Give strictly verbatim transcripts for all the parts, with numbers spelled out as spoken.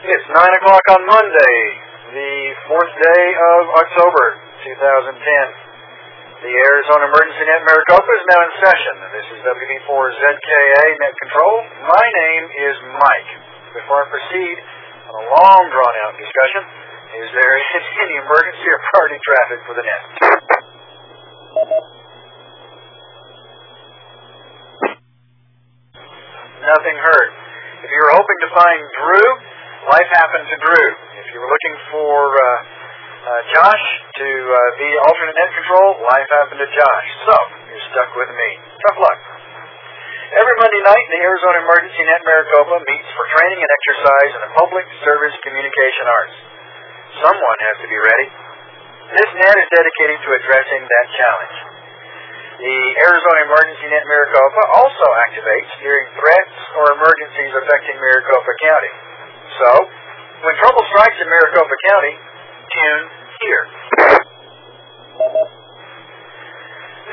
It's nine o'clock on Monday, the fourth day of October, two thousand ten. The Arizona Emergency Net Maricopa is now in session. This is W B four Z K A Net Control. My name is Mike. Before I proceed on a long, drawn-out discussion, is there any emergency or priority traffic for the net? Nothing heard. If you were hoping to find Drew, life happened to Drew. If you were looking for uh, uh, Josh to uh, be alternate net control, life happened to Josh. So, you're stuck with me. Tough luck. Every Monday night, the Arizona Emergency Net Maricopa meets for training and exercise in the public service communication arts. Someone has to be ready. This net is dedicated to addressing that challenge. The Arizona Emergency Net Maricopa also activates during threats or emergencies affecting Maricopa County. So, when trouble strikes in Maricopa County, tune here.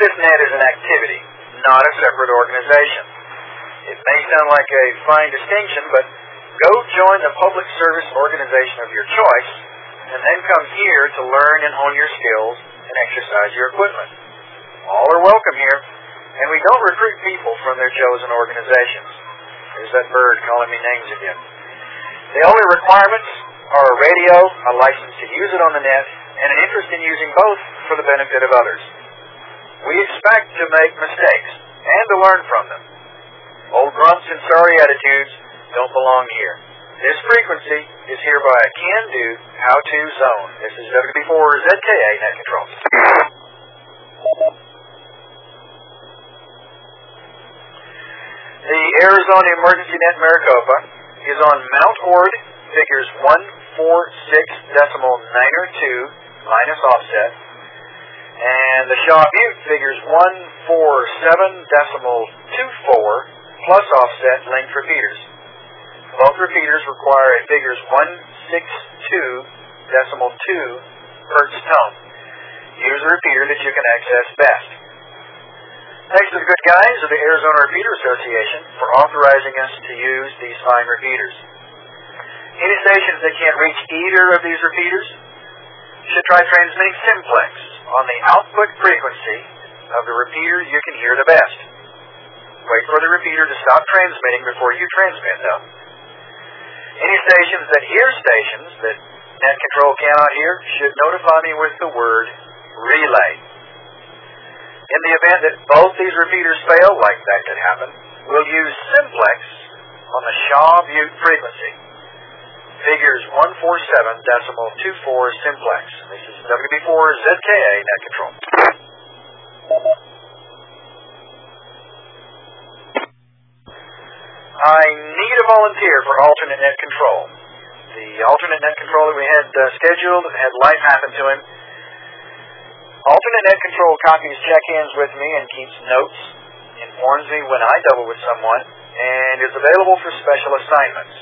This net is an activity, not a separate organization. It may sound like a fine distinction, but go join the public service organization of your choice, and then come here to learn and hone your skills and exercise your equipment. All are welcome here, and we don't recruit people from their chosen organizations. There's that bird calling me names again. The only requirements are a radio, a license to use it on the net, and an interest in using both for the benefit of others. We expect to make mistakes and to learn from them. Old grumps and sorry attitudes don't belong here. This frequency is hereby a can-do, how-to zone. This is W B four Z K A Net Control. The Arizona Emergency Net Maricopa is on Mount Ord, figures one forty-six point nine two minus offset, and the Shaw Butte figures one forty-seven point two four plus offset linked repeaters. Both repeaters require a figures one sixty-two point two hertz tone. Use the repeater that you can access best. Thanks to the good guys of the Arizona Repeater Association for authorizing us to use these fine repeaters. Any stations that can't reach either of these repeaters should try transmitting simplex on the output frequency of the repeater you can hear the best. Wait for the repeater to stop transmitting before you transmit, though. Any stations that hear stations that net control cannot hear should notify me with the word relay. In the event that both these repeaters fail, like that could happen, we'll use simplex on the Shaw Butte frequency. Figures one forty-seven point two four simplex. This is W B four Z K A Net Control. I need a volunteer for alternate net control. The alternate net control that we had uh, scheduled had life happen to him. Alternate net control copies check-ins with me and keeps notes, informs me when I double with someone, and is available for special assignments.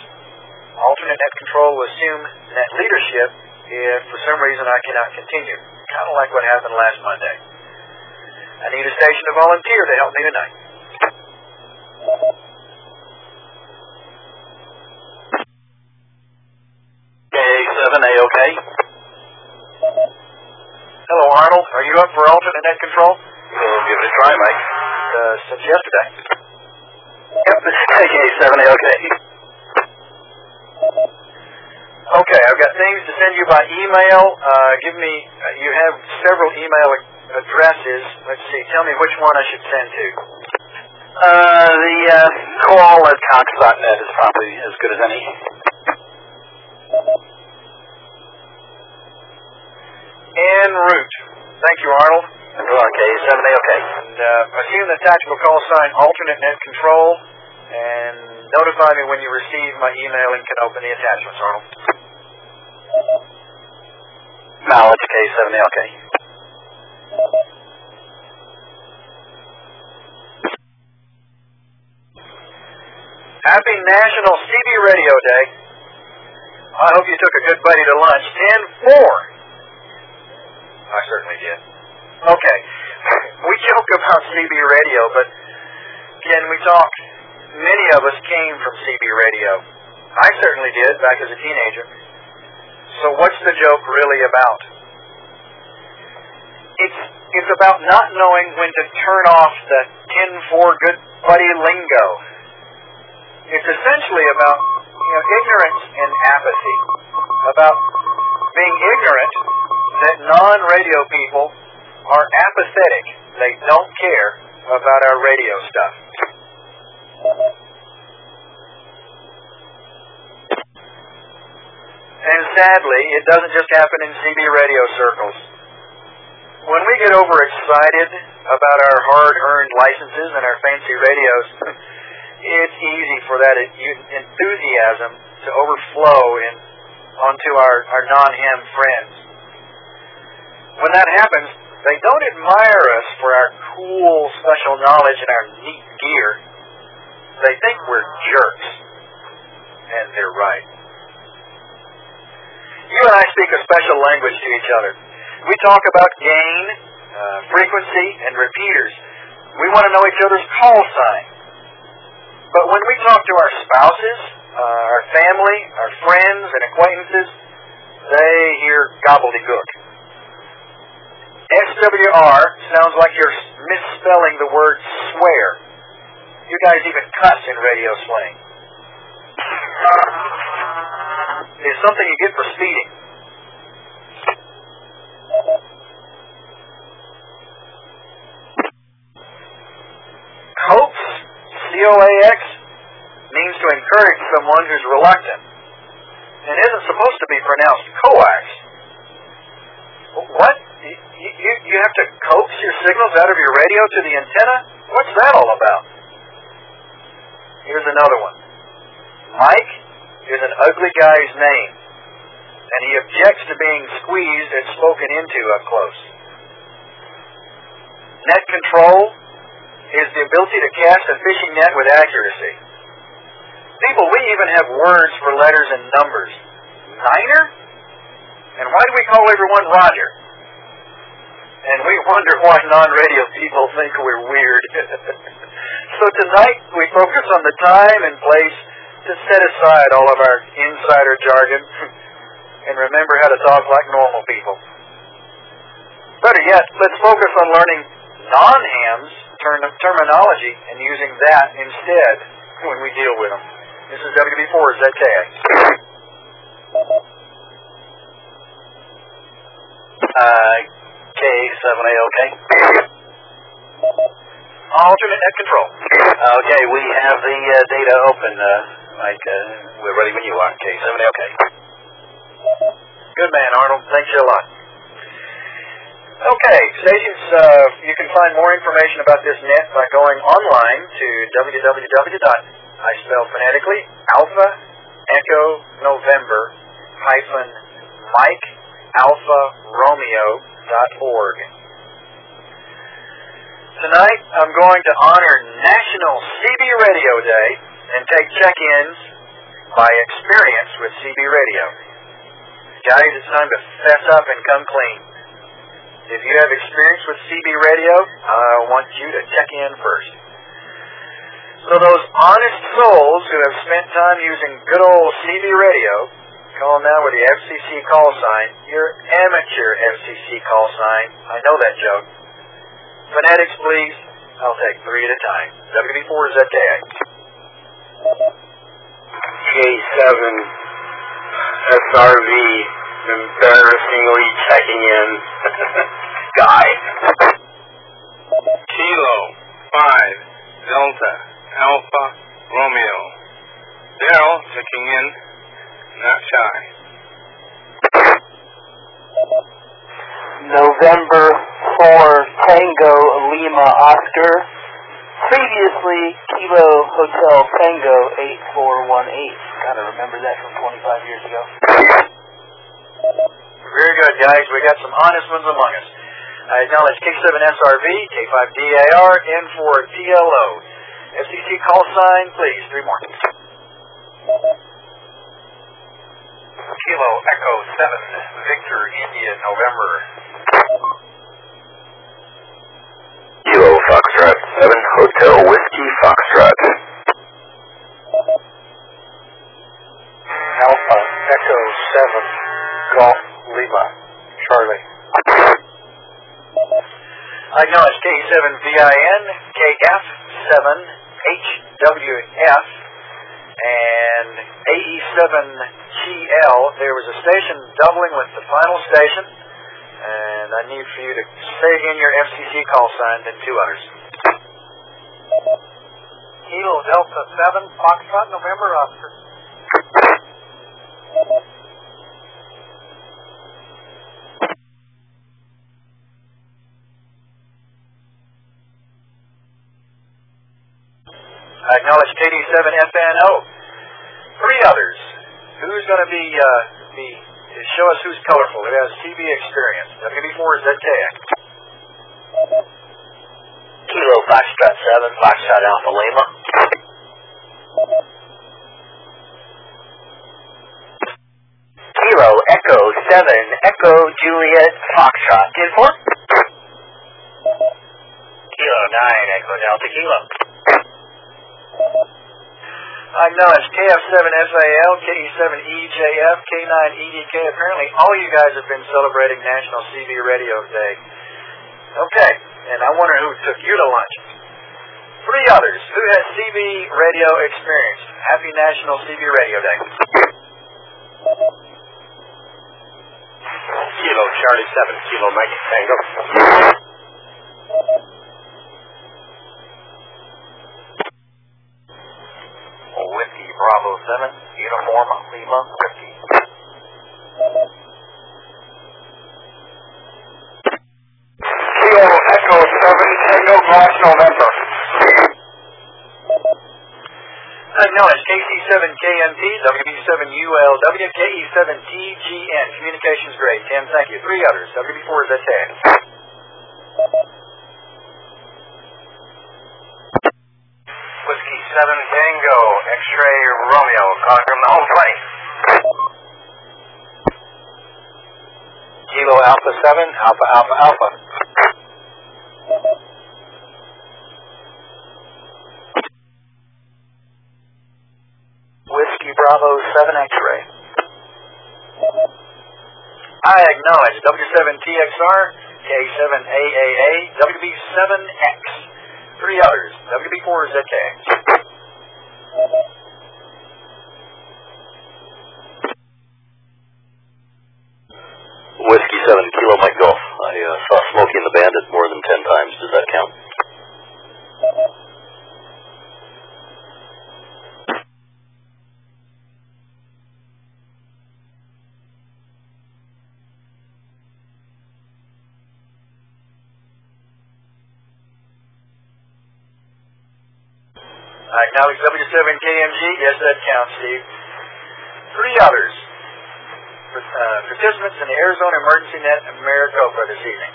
Alternate net control will assume net leadership if for some reason I cannot continue, kind of like what happened last Monday. I need a station to volunteer to help me tonight. K seven A L K. Hello, Arnold. Are you up for alternate net control? We'll give it a try, Mike. Uh, since yesterday. Yep, this is K seven A L K. Okay, I've got things to send you by email. Uh, give me, uh, you have several email addresses. Let's see, tell me which one I should send to. Uh, the uh, call at cox dot net is probably as good as any. En route. Thank you, Arnold. Okay, seven A O K. And uh, assume the tactical call sign alternate net control, and notify me when you receive my email and can open the attachments, Arnold. Knowledge, K seven A O K. Happy National C B Radio Day. I hope you took a good buddy to lunch. ten four. I certainly did. Okay. We joke about C B Radio, but can we talk? Many of us came from C B Radio. I certainly did back as a teenager. So what's the joke really about? It's it's about not knowing when to turn off the ten four good buddy lingo. It's essentially about you know, ignorance and apathy, about being ignorant that non-radio people are apathetic. They don't care about our radio stuff. And sadly, it doesn't just happen in C B radio circles. When we get overexcited about our hard-earned licenses and our fancy radios, it's easy for that enthusiasm to overflow in, onto our, our non-ham friends. When that happens, they don't admire us for our cool special knowledge and our neat gear. They think we're jerks. And they're right. You and I speak a special language to each other. We talk about gain, uh, frequency, and repeaters. We want to know each other's call sign. But when we talk to our spouses, uh, our family, our friends, and acquaintances, they hear gobbledygook. S W R sounds like you're misspelling the word swear. You guys even cuss in radio slang. It's something you get for speeding. Coax, C O A X, means to encourage someone who's reluctant and isn't supposed to be pronounced coax. What? You, you, you have to coax your signals out of your radio to the antenna? What's that all about? Here's another one. Mike is an ugly guy's name, and he objects to being squeezed and spoken into up close. Net control is the ability to cast a fishing net with accuracy. People, we even have words for letters and numbers. Niner? And why do we call everyone Roger? And we wonder why non-radio people think we're weird. So tonight we focus on the time and place to set aside all of our insider jargon and remember how to talk like normal people. Better yet, let's focus on learning non-hams term- terminology and using that instead when we deal with them. This is W B four Z K A. Uh, K seven A L K. Alternate net control. Okay, we have the uh, data open. Uh, Mike, uh, we're ready when you are. K seven A L K. Good man, Arnold. Thanks you a lot. Okay, stations, uh, you can find more information about this net by going online to www. I spell phonetically Alpha Echo November hyphen Mike Alpha Romeo dot org. Tonight, I'm going to honor National C B Radio Day and take check-ins by experience with C B radio. Guys, it's time to fess up and come clean. If you have experience with C B radio, I want you to check in first. So those honest souls who have spent time using good old C B radio, call now with the F C C call sign, your amateur F C C call sign. I know that joke. Phonetics, please. I'll take three at a time. W B four Z K A. K seven S R V, embarrassingly checking in. Guy. Kilo five Delta Alpha Romeo. Daryl checking in, not shy. November four Tango Lima Oscar. Previously, Kilo Hotel Tango eight four one eight. Gotta remember that from twenty-five years ago. Very good, guys. We got some honest ones among us. I acknowledge K seven S R V, K five D A R, N four T L O. F C C call sign, please. Three more. Kilo Echo seven, Victor India November. Kilo Foxtrot seven, Hotel Whiskey Foxtrot. K seven Golf Lima, Charlie. Acknowledge K seven V I N, K F seven H W F, and A E seven G L. There was a station doubling with the final station, and I need for you to say again your F C C call sign, then two others. Kilo Delta seven, Foxtrot November, Oscar. I acknowledge K D seven F N O. Three others. Who's going to be, uh, be, show us who's colorful, who has T V experience? W B four Z K A. Kilo Foxtrot seven, Foxtrot Alpha Lima. Kilo Echo seven, Echo Juliet Foxtrot. ten four. Kilo nine, Echo Delta Kilo. I acknowledge K F seven F A L, K E seven E J F, K nine E D K. Apparently all you guys have been celebrating National C B Radio Day. Okay, and I wonder who took you to lunch. Three others. Who has C B radio experience? Happy National C B Radio Day. Kilo Charlie seven, Kilo Mike Tango. Bravo seven, Uniform Lima Whiskey. Kilo Echo seven, Tango Golf November. Acknowledge K C seven K M T, W B seven U L, W K E seven T G N. Communications grade ten, thank you. Three others, W B four Z K. seven Tango, X-Ray Romeo, calling from the home twenty. Kilo Alpha seven, Alpha Alpha Alpha. Whiskey Bravo seven X-Ray. I acknowledge W seven T X R, K seven A A A, W B seven X. Three others, W B four Z K. Whiskey seven, Kilo Mike Golf. I uh, saw Smokey and the Bandit more than ten times. Does that count? I acknowledge W seven K M G. Yes, that counts, Steve. Three others. Uh, participants in the Arizona Emergency Net Maricopa this evening.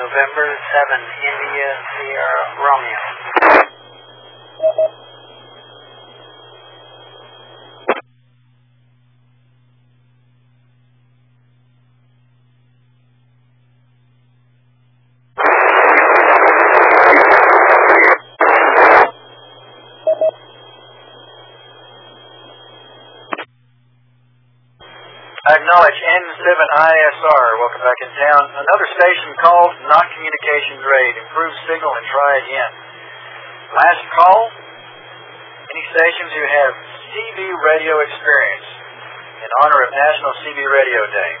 November seven, India Sierra Romeo. Acknowledge N seven I S R. Welcome back in town. Another station called, not communication grade. Improve signal and try again. Last call. Any stations who have C B radio experience in honor of National C B Radio Day.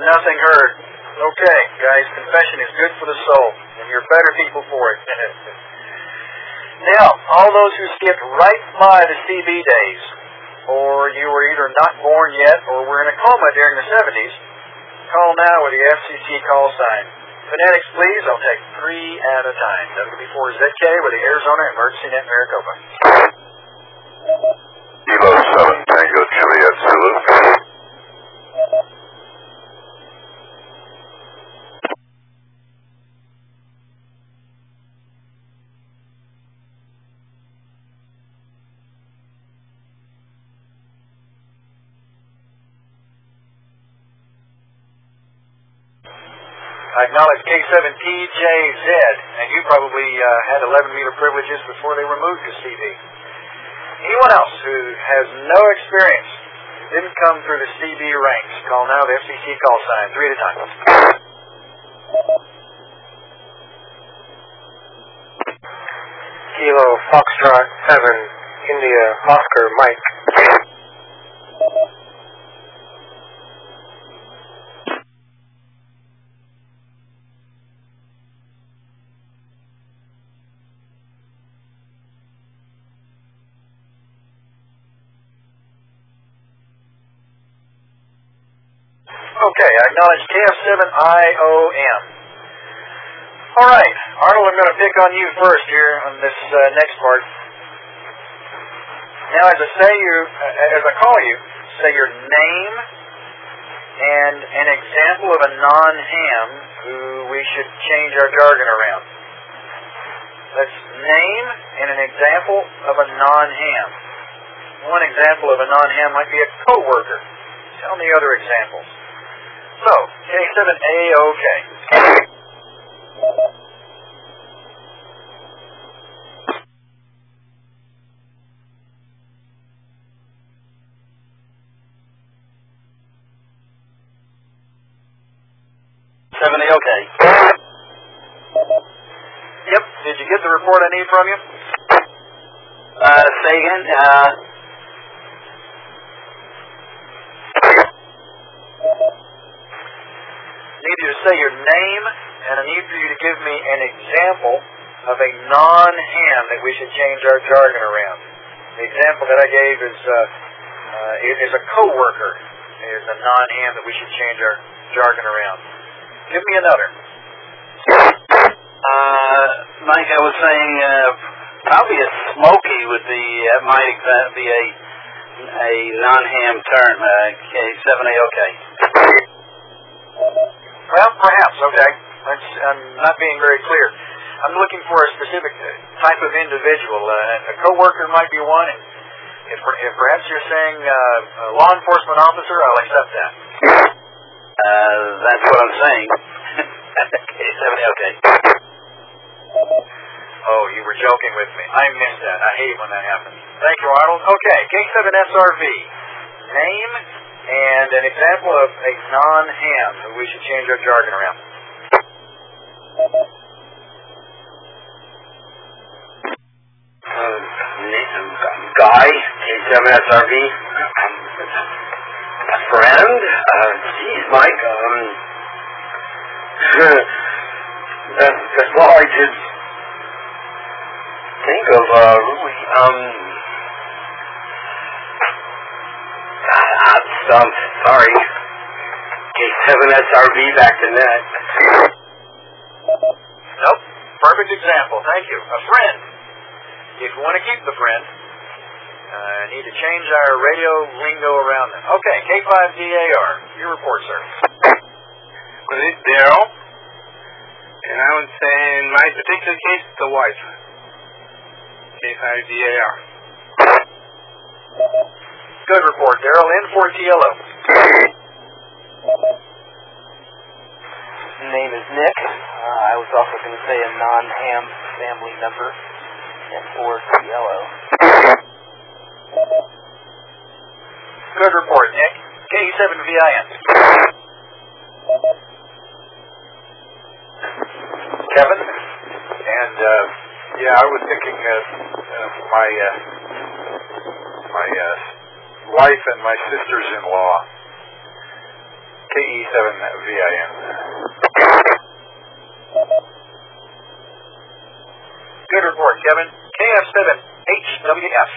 Nothing heard. Okay, guys, confession is good for the soul, and you're better people for it. Now, all those who skipped right by the C B days, or you were either not born yet or were in a coma during the seventies, call now with the F C C call sign. Phonetics, please. I'll take three at a time. W B four Z K with the Arizona Emergency Net Maricopa. Kilo seven, Tango, Juliet, Zulu. I acknowledge K seven T J Z, and you probably uh, had eleven meter privileges before they were moved to C B. Anyone else who has no experience, didn't come through the C B ranks, call now the F C C call sign, three at a time. Kilo Foxtrot seven, India Oscar Mike. Okay, I acknowledge K F seven I O M. All right, Arnold, I'm going to pick on you first here on this uh, next part. Now, as I say you, uh, as I call you, say your name and an example of a non-ham who we should change our jargon around. That's name and an example of a non-ham. One example of a non-ham might be a coworker. Tell me other examples. So, K seven A L K. seven A L K. Yep, did you get the report I need from you? Uh, say again, uh... say your name, and I need for you to give me an example of a non-ham that we should change our jargon around. The example that I gave is uh, uh, is a coworker. It is a non-ham that we should change our jargon around. Give me another. Uh, Mike, I was saying uh, probably a smoky would be uh, might be a a non-ham term. Uh, K seven A L K. Well, perhaps, okay. That's, I'm not being very clear. I'm looking for a specific type of individual. Uh, a coworker might be one, and if, if perhaps you're saying uh, a law enforcement officer, I'll accept that. Uh, that's what I'm saying. K seven A L K. Oh, you were joking with me. I missed that. I hate when that happens. Thank you, Arnold. Okay, K seven S R V. Name? And an example of a non-ham that we should change our jargon around. Um, guy, K seven S R V, a friend, uh, geez, Mike, um, that's, that's all I could think of, uh, really, um, Um, sorry. K seven S R V back to net. Nope. Perfect example. Thank you. A friend. If you want to keep the friend, uh, need to change our radio lingo around them. Okay, K five D A R. Your report, sir. Well, it's Daryl. And I would say, in my particular case, the wife. K five D A R. Good report, Darryl. N four T L O. Name is Nick. Uh, I was also going to say a non-ham family number. N four T L O. Good report, Nick. K seven V I N. Kevin? And, uh, yeah, I was thinking of uh, uh, my, uh, my, uh, wife and my sisters-in-law. K E seven V I N. Good report, Kevin. K F seven H W F.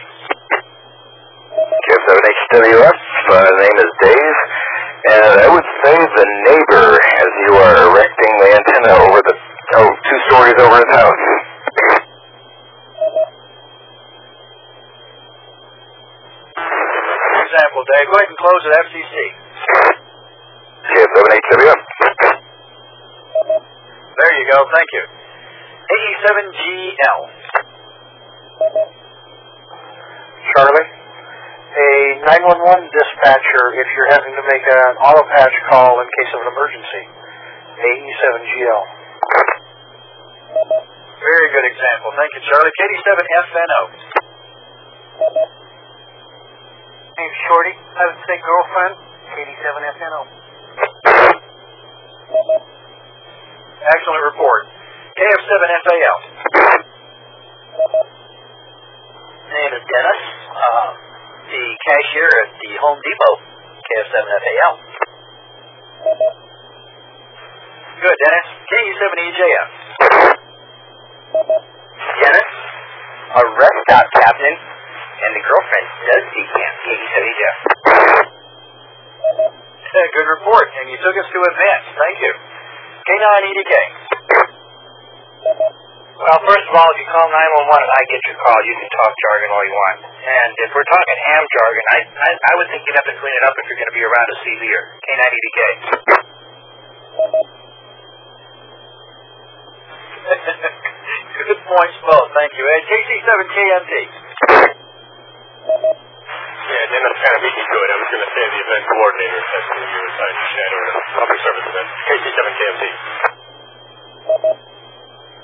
K F seven H W F. Uh, name is Dave, and I would say the neighbor as you are erecting the antenna over the oh, two stories over his house. Example, Dave. Go ahead and close at F C C. K F seven H W F. There you go. Thank you. A E seven G L. Charlie, a nine one one dispatcher if you're having to make an auto patch call in case of an emergency. A E seven G L. Very good example. Thank you, Charlie. K D seven F N O. Name's Shorty. I would say girlfriend. K D seven F N O. Excellent report. K F seven F A L. Name is Dennis. Uh, the cashier at the Home Depot. K F seven F A L. Good, Dennis. K E seven E J F. Dennis, a rest stop captain, and the girlfriend does decamp K E seven E J F. Yeah, good report, and you took us to advance. Thank you. K nine E D K. Well, first of all, if you call nine one one and I get your call, you can talk jargon all you want. And if we're talking ham jargon, I I, I would think you'd have to clean it up if you're going to be around to see here. K nine E D K. Good points both, thank you. And K C seven K M T. Yeah, Dennis kind of beat me to it. I was going to say the event coordinator. That's going to be resigned to Shadow and a public service event. K C seven K M T. And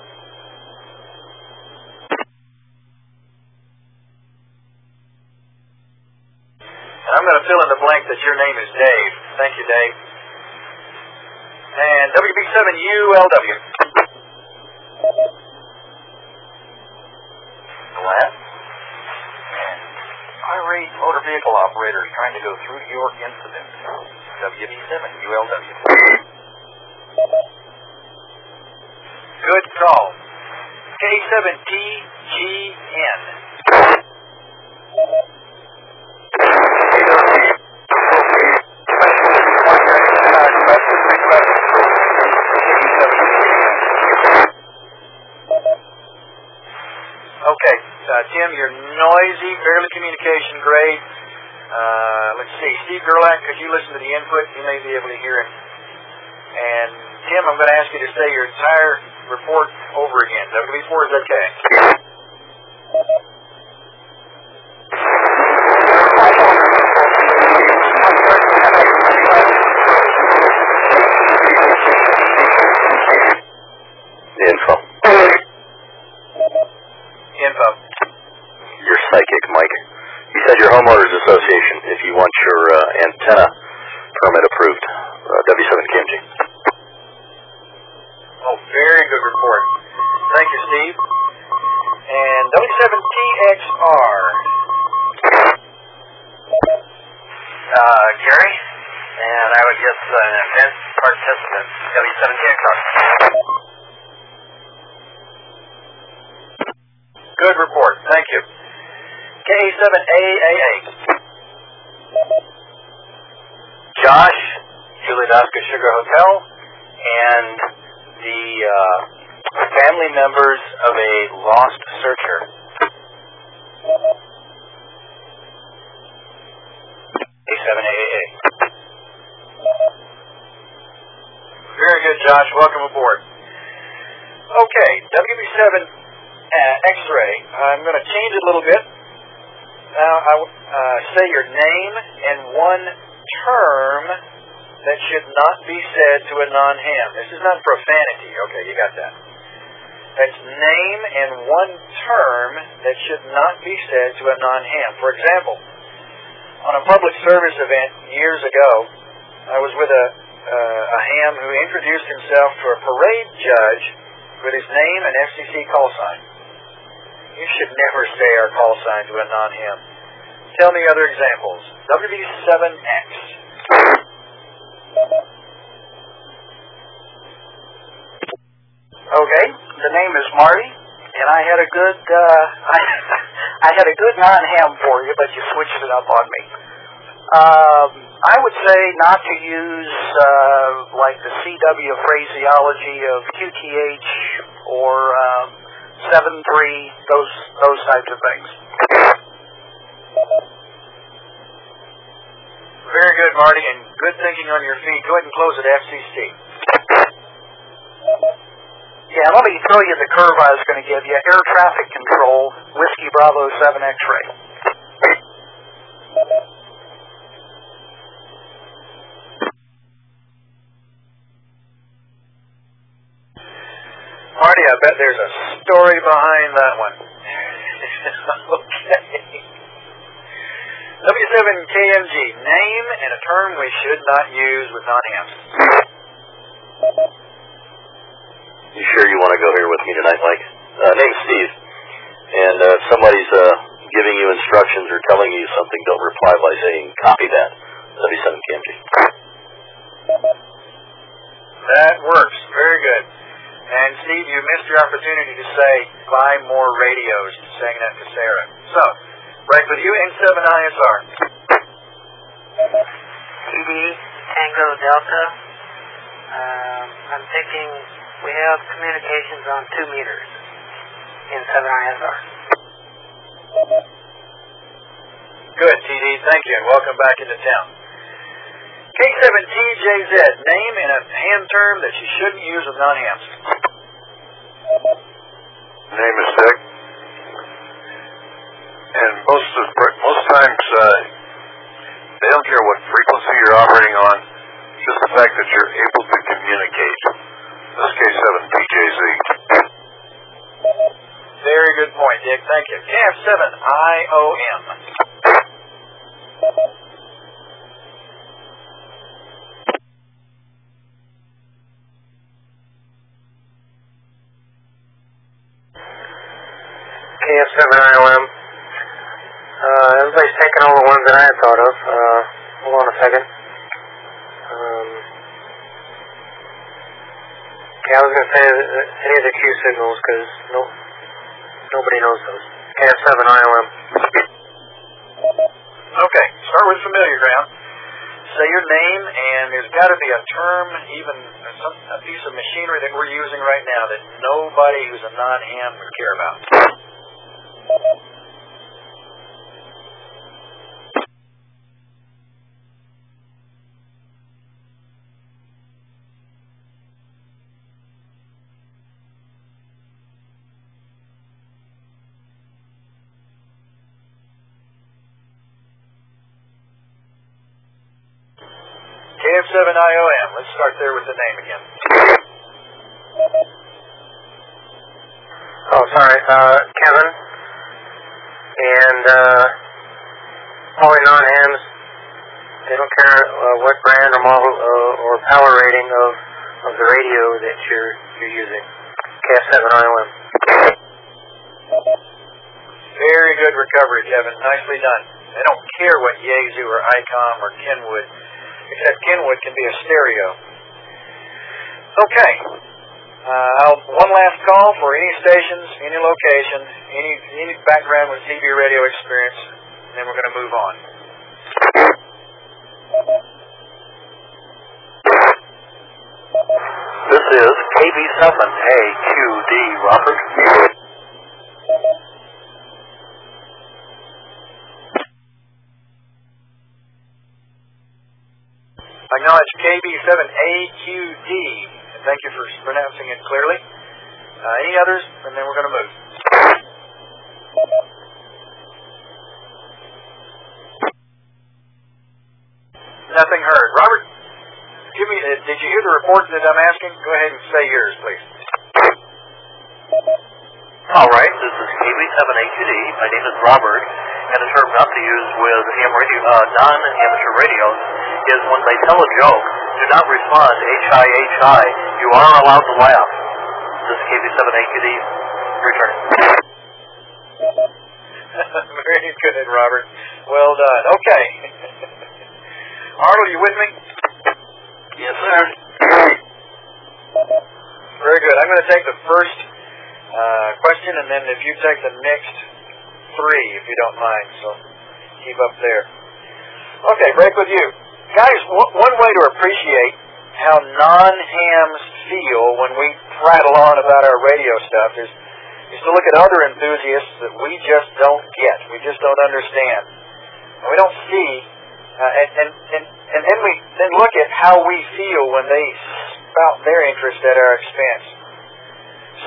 I'm going to fill in the blank that your name is Dave. Thank you, Dave. And W B seven U L W. Glad. And irate motor vehicle operators trying to go through your incident. W B seven U L W. Good call. K seven T G N. Tim, you're noisy, barely communication grade. Uh, let's see, Steve Gerlach, could you listen to the input? You may be able to hear it. And Tim, I'm going to ask you to say your entire report over again. W B four Z K. Homeowners Association, if you want your uh, antenna permit approved, uh, W seven K M G. Oh, very good report. Thank you, Steve. And W seven T X R. Uh, Gary, and I would guess an event participant, W seven T X R. Good report. Thank you. K seven A A A. Josh, Juliet Oscar Sugar Hotel, and the uh, family members of a lost searcher. K seven A A A. Very good, Josh. Welcome aboard. Okay, W B seven uh, X-ray. I'm going to change it a little bit. Now, I uh, say your name and one term that should not be said to a non-ham. This is not profanity. Okay, you got that. That's name and one term that should not be said to a non-ham. For example, on a public service event years ago, I was with a, uh, a ham who introduced himself to a parade judge with his name and F C C call sign. You should never say our call sign to a non-ham. Tell me other examples. W B seven X. Okay, the name is Marty, and I had a good uh, I, I had a good non-ham for you, but you switched it up on me. Um, I would say not to use uh, like the C W phraseology of Q T H or. Um, Seven three, those those types of things. Very good, Marty, and good thinking on your feet. Go ahead and close it, F C C. Yeah, let me throw you the curve I was going to give you. Air traffic control, Whiskey Bravo Seven X-ray. I bet there's a story behind that one. Okay. W seven K M G, name and a term we should not use with non-hams. You sure you want to go here with me tonight, Mike? Uh, name's Steve. And uh, if somebody's uh, giving you instructions or telling you something, don't reply by saying, copy that. W seven K M G. That works. Very good. And Steve, you missed your opportunity to say, buy more radios. You sang that to Sarah. So, right with you, N seven I S R. T B, Tango Delta. Um, I'm thinking we have communications on two meters. N seven I S R. Good, T D. Thank you, and welcome back into town. K seven T J Z, name and a ham term that you shouldn't use with non-hams. Name is Dick. And most of, most times uh, they don't care what frequency you're operating on, just the fact that you're able to communicate. That's K seven P J Z. Very good point, Dick. Thank you. K F seven I O M. K F seven I O M. Uh, everybody's taking all the ones that I had thought of. Uh, hold on a second. Um, okay, I was going to say any of the Q signals because no, nobody knows those. K F seven I O M. Okay, start with familiar ground. Say your name, and there's got to be a term, even some, a piece of machinery that we're using right now that nobody who's a non-ham would care about. K F seven I O M. Let's start there with the name again. Oh, sorry. Uh, Kevin. And uh, all the non-hams, they don't care uh, what brand or model uh, or power rating of, of the radio that you're, you're using. K F seven I O M. Very good recovery, Kevin. Nicely done. They don't care what Yazoo or I COM or Kenwood, except Kenwood can be a stereo. Okay. Uh, I'll, one last call for any stations, any location, any any background with T V radio experience, and then we're going to move on. This is K B seven A Q D, Robert. Acknowledge K B seven A Q D. Thank you for pronouncing it clearly. Uh, any others? And then we're going to move. Nothing heard. Robert, give me. Uh, did you hear the report that I'm asking? Go ahead and say yours, please. All right. This is K B seven A Q D. My name is Robert, and the term not to use with ham radio, uh, non-amateur radios is when they tell a joke, do not respond, H I H I. You are allowed to laugh. This is K B seven A Q D. Return. Very good, Robert. Well done. Okay. Arnold, are you with me? Yes, sir. Very good. I'm going to take the first uh, question, and then if you take the next three, if you don't mind. So keep up there. Okay, break with you. Guys, one way to appreciate how non-hams feel when we prattle on about our radio stuff is, is to look at other enthusiasts that we just don't get, we just don't understand, and we don't see, uh, and, and, and, and then we then look at how we feel when they spout their interest at our expense.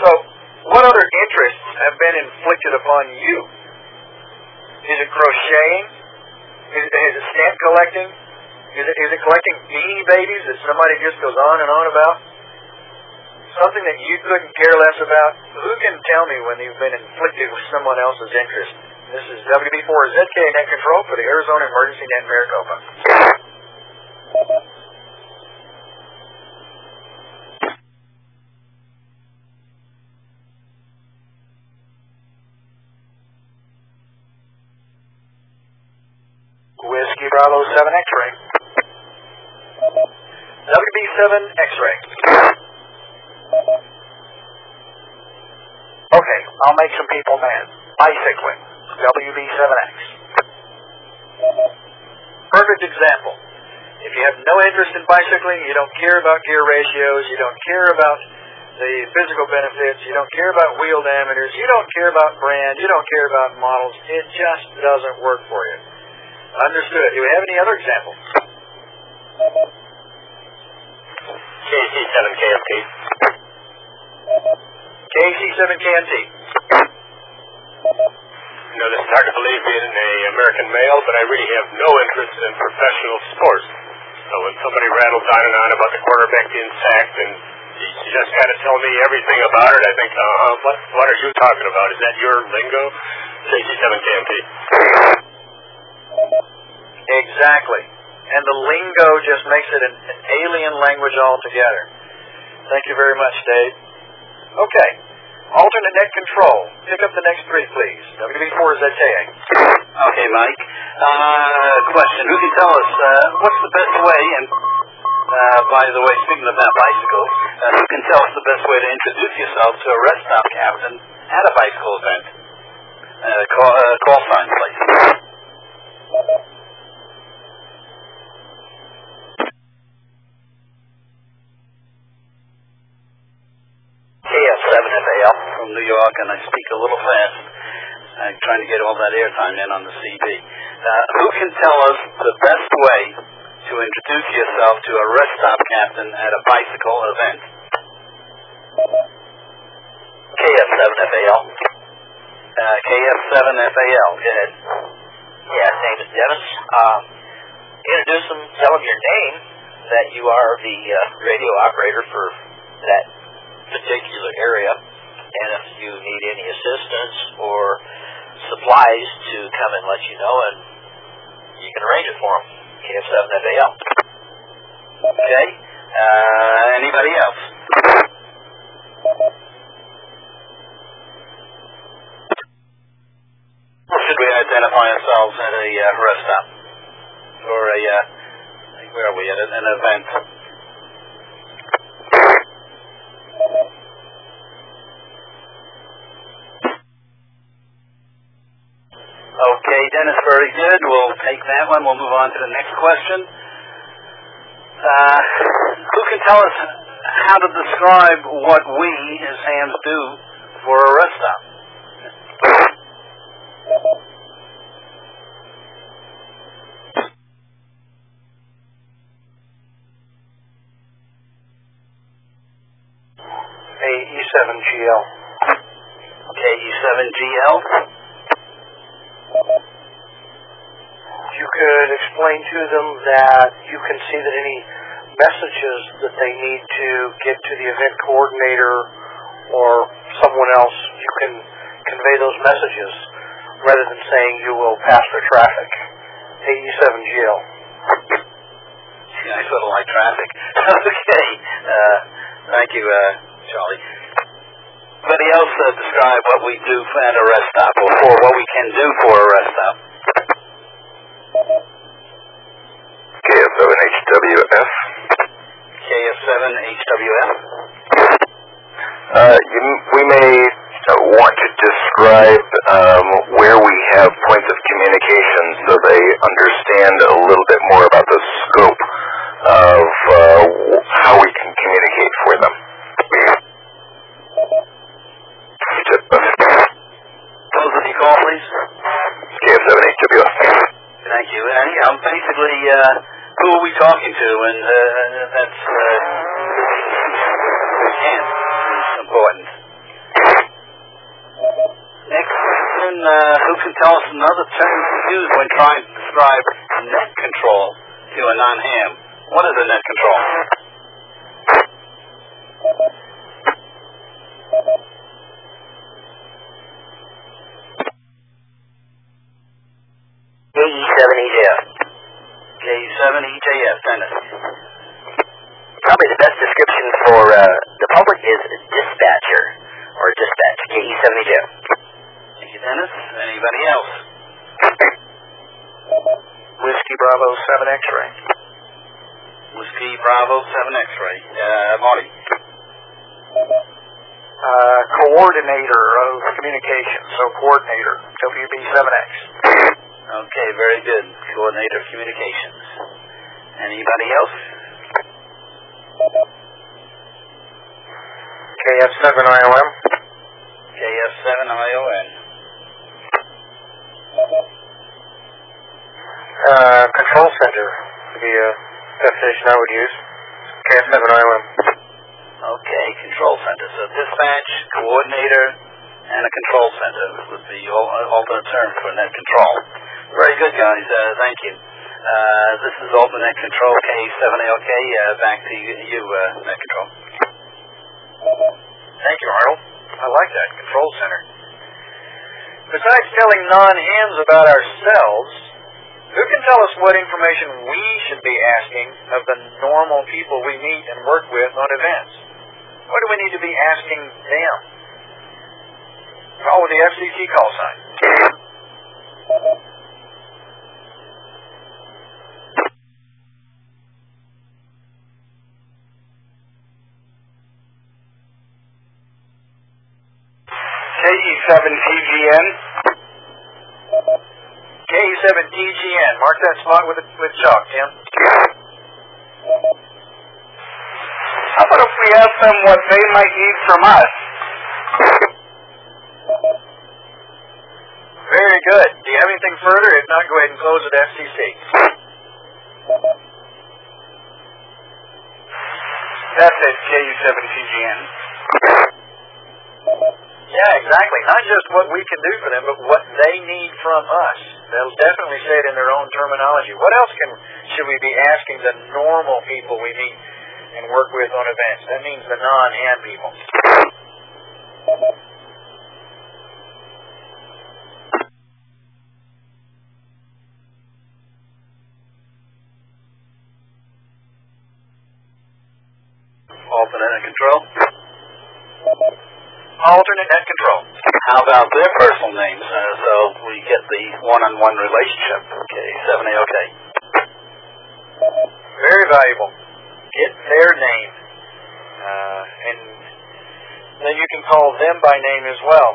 So, what other interests have been inflicted upon you? Is it crocheting? Is, is it stamp collecting? Is it, is it collecting beanie babies that somebody just goes on and on about? something that you couldn't care less about? Who can tell me when you've been inflicted with someone else's interest? This is W B four Z K A Net Control for the Arizona Emergency Net Maricopa. Whiskey Bravo seven X-ray. W B seven X-ray. Okay, I'll make some people mad. Bicycling, W B seven X. Perfect example. If you have no interest in bicycling, you don't care about gear ratios, you don't care about the physical benefits, you don't care about wheel diameters, you don't care about brand, you don't care about models, it just doesn't work for you. Understood. Do we have any other examples? K C seven K M T. K C seven K M T. You know, this is hard to believe being an American male, but I really have no interest in professional sports. So when somebody rattles on and on about the quarterback being sacked and you just kind of tell me everything about it, I think, uh-huh, what, what are you talking about? Is that your lingo? K C seven K M T. Exactly. And the lingo just makes it an, an alien language altogether. Thank you very much, Dave. Okay. Alternate net control. Pick up the next three, please. W B four Z K A. Okay, Mike. Uh, question. Who can tell us uh, what's the best way, and uh, by the way, speaking about bicycles, uh, who can tell us the best way to introduce yourself to a rest stop captain at a bicycle event? Uh, call, uh, call sign, please. K F seven F A L from New York, and I speak a little fast. I'm trying to get all that airtime in on the C B. Uh, who can tell us the best way to introduce yourself to a rest stop captain at a bicycle event? K F seven F A L. Uh, K F seven F A L, go ahead. Yeah, his name is Devin. Um, introduce him, tell him your name, that you are the uh, radio operator for that particular area, and if you need any assistance or supplies, to come and let you know, and you can arrange it for them. K F seven F A L. Okay. Uh, anybody else? Should we identify ourselves at a uh, rest stop or a uh, where are we at an event? Okay, Dennis, very good. We'll take that one. We'll move on to the next question. Uh, who can tell us how to describe what we as hams do for a rest stop? A E seven G L. Okay, A E seven G L. You could explain to them that you can see that any messages that they need to get to the event coordinator or someone else, you can convey those messages rather than saying you will pass the traffic. A E seven G L. Yeah, I sort of like traffic. Okay. Uh, thank you, uh, Charlie. Anybody else uh, describe what we do at a rest stop or for what we can do for a rest stop? K F seven H W F. K F seven H W F. Uh, you, we may uh, want to describe um, where we have points of communication so they understand a little bit more about the scope of uh, how we can communicate for them. Close the call, please. K F seven H W F. Thank you. And yeah, I'm basically... Uh, Who are we talking to? And uh, that's uh, we can't. It's important. Next question, uh, who can tell us another term used when trying to describe net control to a non-ham? What is a net control? for uh, the public is dispatcher, or dispatch, K E seven E J F. Thank you, Dennis. Anybody else? Whiskey Bravo seven X-ray. Whiskey Bravo seven X-ray. Uh, Marty. Uh, coordinator of communications, so coordinator, W B seven X. Okay, very good. Coordinator of communications. Anybody else? K F seven I O M. K F seven I O M. Uh, control center, the uh, definition I would use. K F seven I O M. Okay, control center. So dispatch, coordinator, and a control center would be alternate term for net control. Very good, guys. Uh, thank you. Uh, this is alternate control K seven A L K. Uh, back to you, uh, net control. Thank you, Arnold. I like that, control center. Besides telling non-hams about ourselves, who can tell us what information we should be asking of the normal people we meet and work with on events? What do we need to be asking them? Follow the F C C call sign. K E seven T G N. K E seven T G N. Mark that spot with a, with chalk, Tim. How about if we ask them what they might need from us? Very good. Do you have anything further? If not, go ahead and close with F C C. That's it, K E seven T G N. Yeah, exactly. Not just what we can do for them, but what they need from us. They'll definitely say it in their own terminology. What else can should we be asking the normal people we meet and work with on events? That means the non-ham people. Alternate control. Alternate net control. How about their personal names, uh, so we get the one-on-one relationship? Okay, seven A O K. Very valuable. Get their name, uh, and then you can call them by name as well.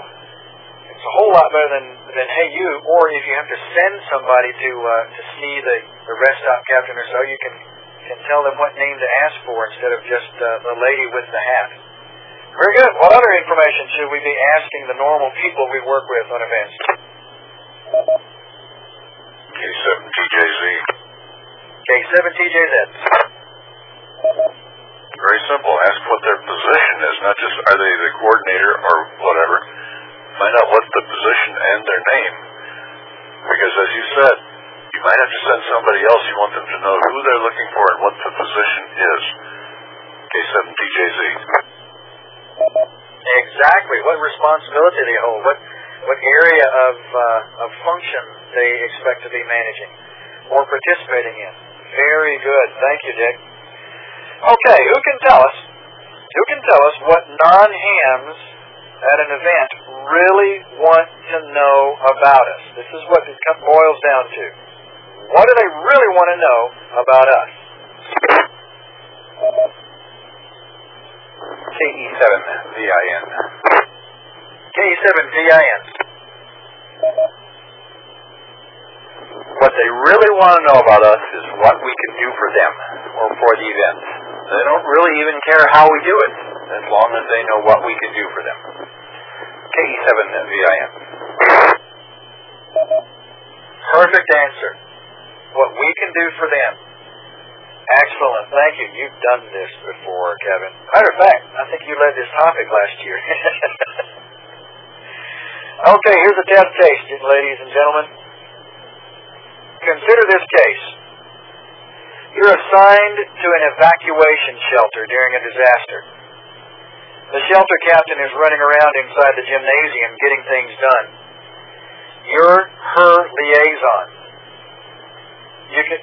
It's a whole lot better than than hey you, or if you have to send somebody to uh, to see the the rest stop captain or so, you can can tell them what name to ask for instead of just uh, the lady with the hat. Very good. What other information should we be asking the normal people we work with on events? K seven T J Z. K seven T J Z. Very simple. Ask what their position is, not just are they the coordinator or whatever. Find out what the position and their name. Because as you said, you might have to send somebody else. You want them to know who they're looking for and what the position is. K seven T J Z. Exactly. What responsibility they hold, what what area of uh, of function they expect to be managing or participating in. Very good. Thank you, Dick. Okay, who can tell us? Who can tell us what non-hams at an event really want to know about us? This is what it boils down to. What do they really want to know about us? K E seven V I N. K E seven V I N. What they really want to know about us is what we can do for them or for the event. They don't really even care how we do it, as long as they know what we can do for them. K E seven V I N. Perfect answer. What we can do for them. Excellent. Thank you. You've done this before, Kevin. Matter of fact, I think you led this topic last year. Okay, here's a test case, ladies and gentlemen. Consider this case. You're assigned to an evacuation shelter during a disaster. The shelter captain is running around inside the gymnasium getting things done. You're her liaison. You can,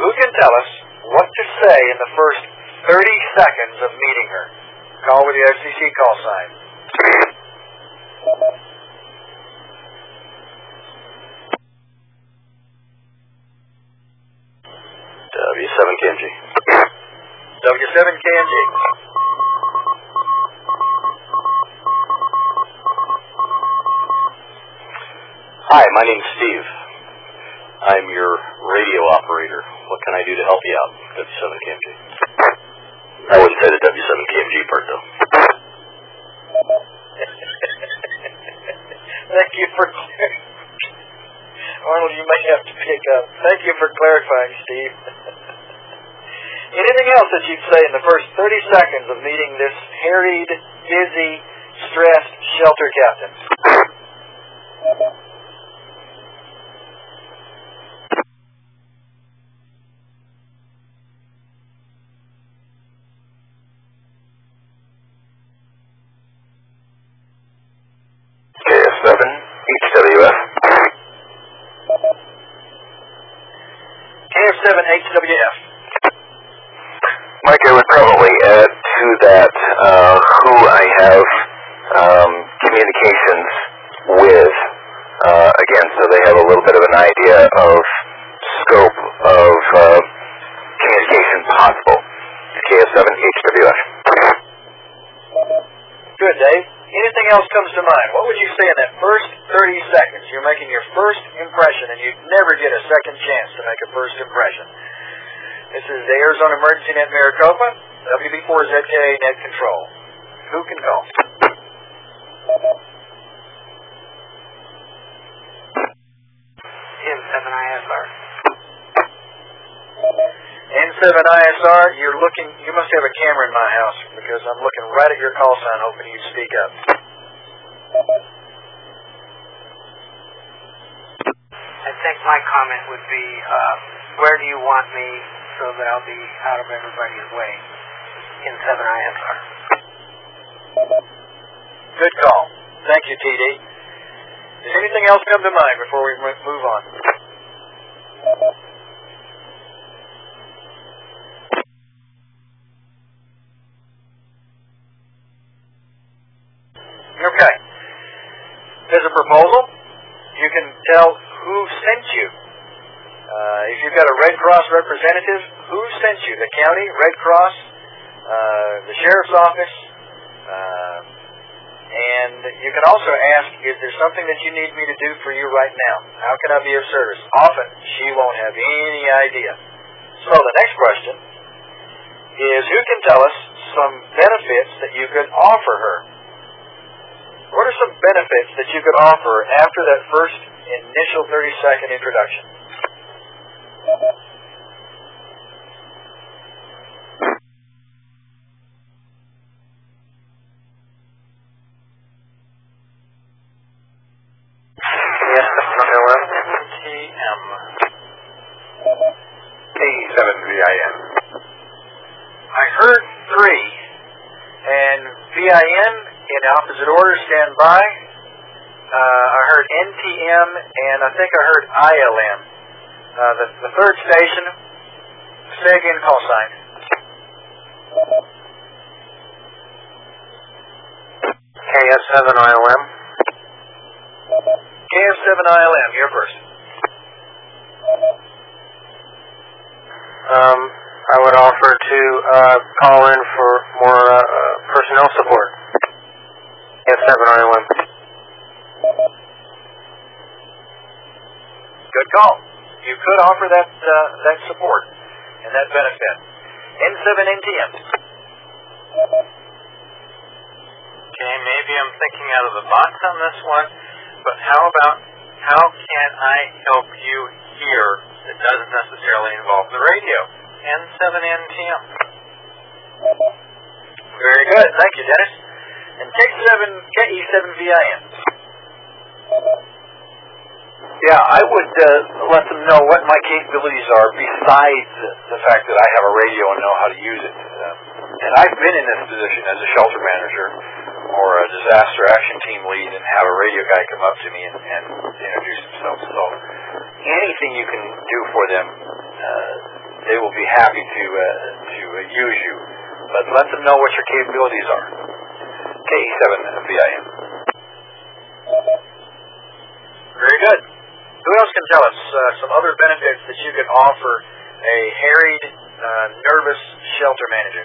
who can tell us what to say in the first thirty seconds of meeting her. Call with the I C C call sign. W seven K M G. W seven K M G. Hi, my name's Steve. I'm your radio operator. What can I do to help you out, W seven K M G? I wouldn't say the W seven K M G part, though. Thank you for clarifying. Arnold, you may have to pick up. Thank you for clarifying, Steve. Anything else that you'd say in the first thirty seconds of meeting this harried, busy, stressed shelter captain? K F seven H W F. K F seven H W F. Mike, I would probably add to that uh, who I have um, communications with, uh, again, so they have a little bit of an idea of scope of uh, communication possible. K F seven H W F. Good, Dave. Anything else comes to mind? What would you say in that first thirty seconds? You're making your first impression, and you never get a second chance to make a first impression. This is the Arizona Emergency Net Maricopa, W B four Z K A Net Control. Who can call? N seven I S R. N seven I S R, you're looking, you must have a camera in my house because I'm looking right at your call sign hoping you'd speak up. I think my comment would be, uh, where do you want me so that I'll be out of everybody's way? N seven I S R. Good call. Thank you, T D. Does anything else come to mind before we move on? Okay. There's a proposal. You can tell who sent you. Uh, if you've got a Red Cross representative, who sent you? The county, Red Cross, uh, the sheriff's office. Uh, and you can also ask, is there something that you need me to do for you right now? How can I be of service? Often, she won't have any idea. So the next question is, who can tell us some benefits that you could offer her? What are some benefits that you could offer after that first initial thirty-second introduction? K S seven N T M. K seven V I N. I heard three, and V I N in opposite order, stand by. Uh, I heard N T M, and I think I heard I L M. Uh, the, the third station, say again, call sign. K F seven I O M. K F seven I L M, you're first. Um, I would offer to uh, call in for more uh, personnel support. K F seven I O M. Good call. You could offer that uh, that support and that benefit. N seven N T M. Okay, maybe I'm thinking out of the box on this one, but how about how can I help you here that doesn't necessarily involve the radio? N seven N T M. Very good. Thank you, Dennis. And K E seven V I M. Yeah, I would uh, let them know what my capabilities are besides the fact that I have a radio and know how to use it. Uh, and I've been in this position as a shelter manager or a disaster action team lead and have a radio guy come up to me and, and introduce himself. So anything you can do for them, uh, they will be happy to, uh, to uh, use you. but let them know what your capabilities are. K E seven V I M. Very good. Who else can tell us uh, some other benefits that you can offer a harried, uh, nervous shelter manager?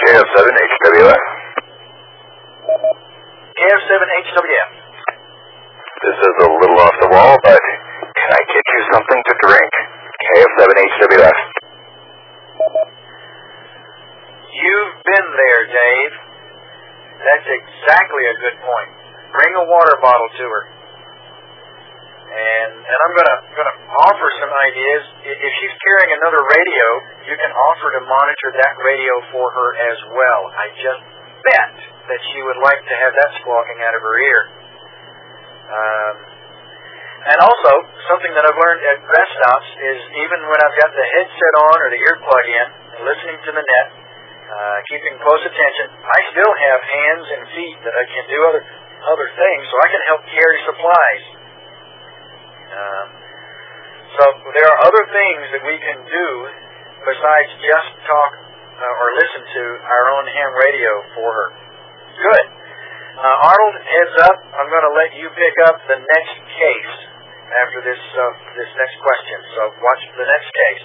K F seven H W F. K F seven H W F. This is a little off the wall, but can I get you something to drink? K F seven H W F. You've been there, Dave. That's exactly a good point. Bring a water bottle to her. And and I'm gonna gonna offer some ideas. If she's carrying another radio, you can offer to monitor that radio for her as well. I just bet that she would like to have that squawking out of her ear. Um, and also, something that I've learned at rest stops is even when I've got the headset on or the earplug in and listening to the net, uh, keeping close attention, I still have hands and feet that I can do other other things, so I can help carry supplies. Um, so there are other things that we can do besides just talk uh, or listen to our own ham radio for her. Good. Uh, Arnold, heads up. I'm going to let you pick up the next case after this uh, this next question. So watch the next case.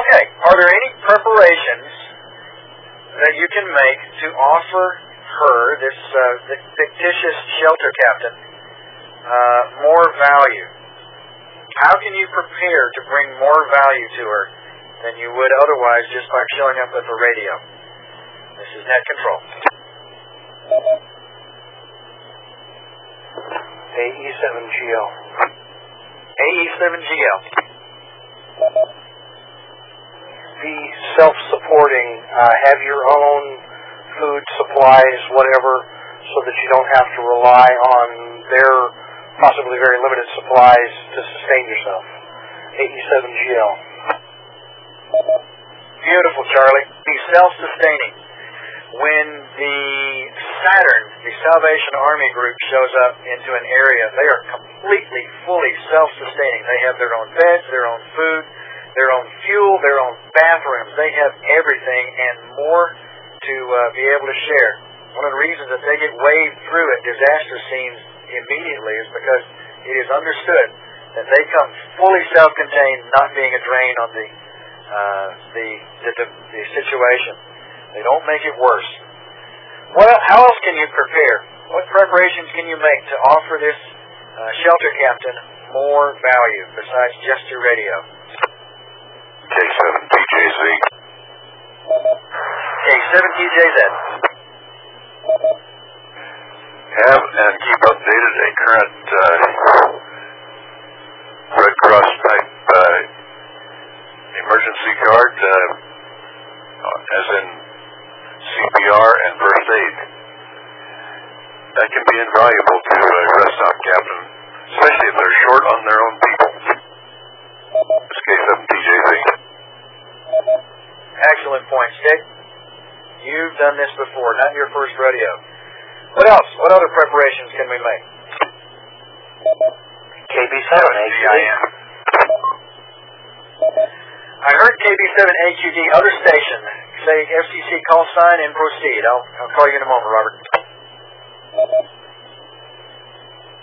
Okay. Are there any preparations that you can make to offer her, this uh, the fictitious shelter captain, uh, more value? How can you prepare to bring more value to her than you would otherwise just by showing up with a radio? This is net control. A E seven G L. A E seven G L. Be self-supporting. Uh, have your own food, supplies, whatever, so that you don't have to rely on their possibly very limited supplies to sustain yourself. A E seven G L. Beautiful, Charlie. Be self-sustaining. When the Saturn, the Salvation Army group, shows up into an area, they are completely, fully self-sustaining. They have their own beds, their own food, their own fuel, their own bathrooms. They have everything and more to uh, be able to share. One of the reasons that they get waved through at disaster scenes immediately is because it is understood that they come fully self-contained, not being a drain on the uh, the, the, the the situation. They don't make it worse. Well, how else can you prepare? What preparations can you make to offer this uh, shelter captain more value besides just your radio? K seven P J Z. K seven P J Z. Have and keep updated a current uh, Red Cross type uh, emergency card, uh, as in C P R and first aid. That can be invaluable to a rest stop captain, especially if they're short on their own people. It's K seven P J Z. Excellent point, Dick. You've done this before, not your first rodeo. What else? What other preparations can we make? K B seven A Q D. I heard K B seven A Q D, other station. Say F C C call sign and proceed. I'll, I'll call you in a moment, Robert.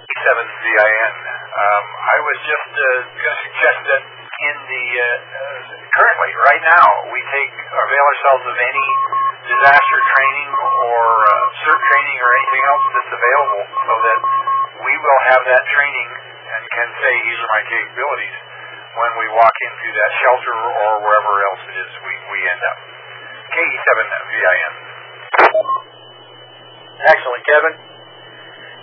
K seven V I N. Um, I was just uh, going to suggest that in the, uh, uh, currently, right now, we take, avail ourselves of any disaster training or uh, CERT training or anything else that's available so that we will have that training and can say, these are my capabilities when we walk into that shelter or wherever else it is we, we end up. K E seven V I N. Excellent, Kevin.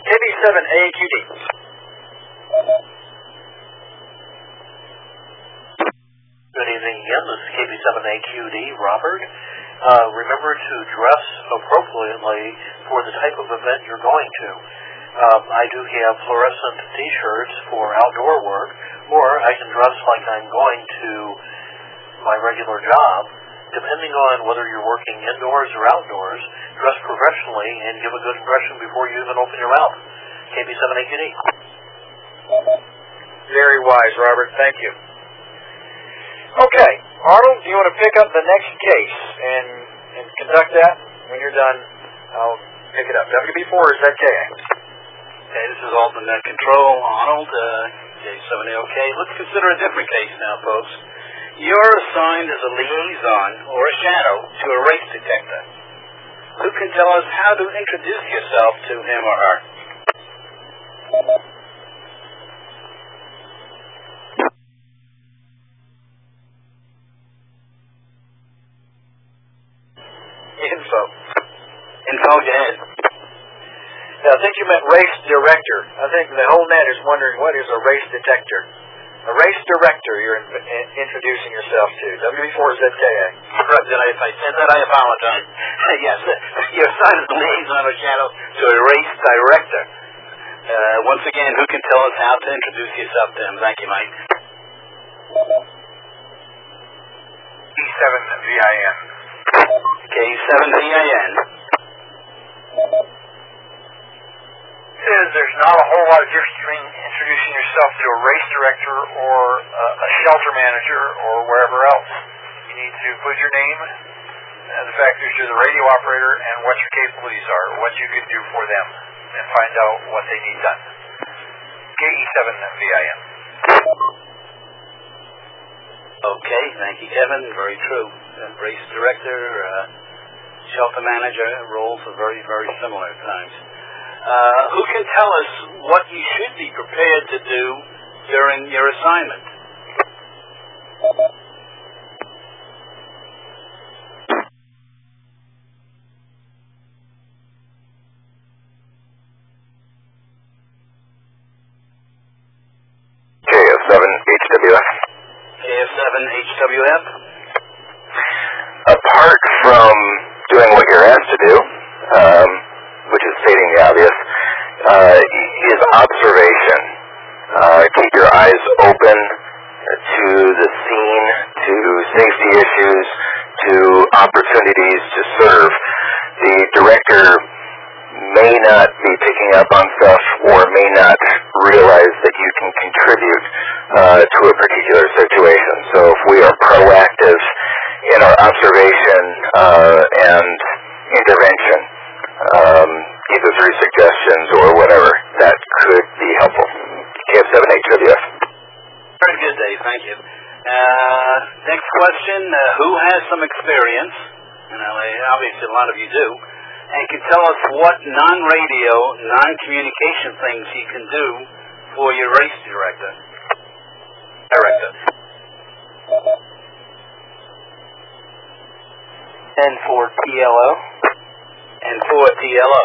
K B seven A Q D. Good evening again. This is K B seven A Q D, Robert. Uh, remember to dress appropriately for the type of event you're going to. Um, I do have fluorescent t-shirts for outdoor work, or I can dress like I'm going to my regular job. Depending on whether you're working indoors or outdoors, dress professionally and give a good impression before you even open your mouth. K B seven A Q D. Very wise, Robert. Thank you. Okay, Arnold, do you want to pick up the next case and, and conduct that? When you're done, I'll pick it up. W B four Z K A. Okay, this is Altman Net Control, Arnold, uh, K seven A L K. Let's consider a different case now, folks. You're assigned as a liaison or a shadow to a race detector. Who can tell us how to introduce yourself to him or her? Info. Info, go ahead. Now, I think you meant race director. I think the whole net is wondering, what is a race detector? A race director you're in, in, introducing yourself to. W B four Z K A. Correct. Did I, if I said that, I apologize. Yes, you're assigned as a liaison or shadow to a race director. Uh, once again, who can tell us how to introduce yourself to him? Thank you, Mike. K seven V I N. K seven V I N. Is there's not a whole lot of difference between introducing yourself to a race director or uh, a shelter manager or wherever else. You need to put your name, uh, the fact that you're the radio operator, and what your capabilities are, what you can do for them, and find out what they need done. K E seven V I M. Okay, thank you, Kevin. Very true. Uh, race director, uh, shelter manager roles are very, very similar at times. Uh, who can tell us what you should be prepared to do during your assignment? K F seven H W F. K F seven H W F. Apart from doing what you're asked to do, um, which is stating the obvious, uh, is observation. Uh, keep your eyes open to the scene, to safety issues, to opportunities to serve. The director may not be picking up on stuff or may not realize that you can contribute uh, to a particular situation. So if we are proactive in our observation uh, and intervention, Um, either through suggestions or whatever, that could be helpful. K F seven H W F. Very good, Dave. Thank you. Uh, next question. Uh, who has some experience? You know, obviously a lot of you do. And can tell us what non-radio, non-communication things you can do for your race director. Director. N four T L O. N four T L O.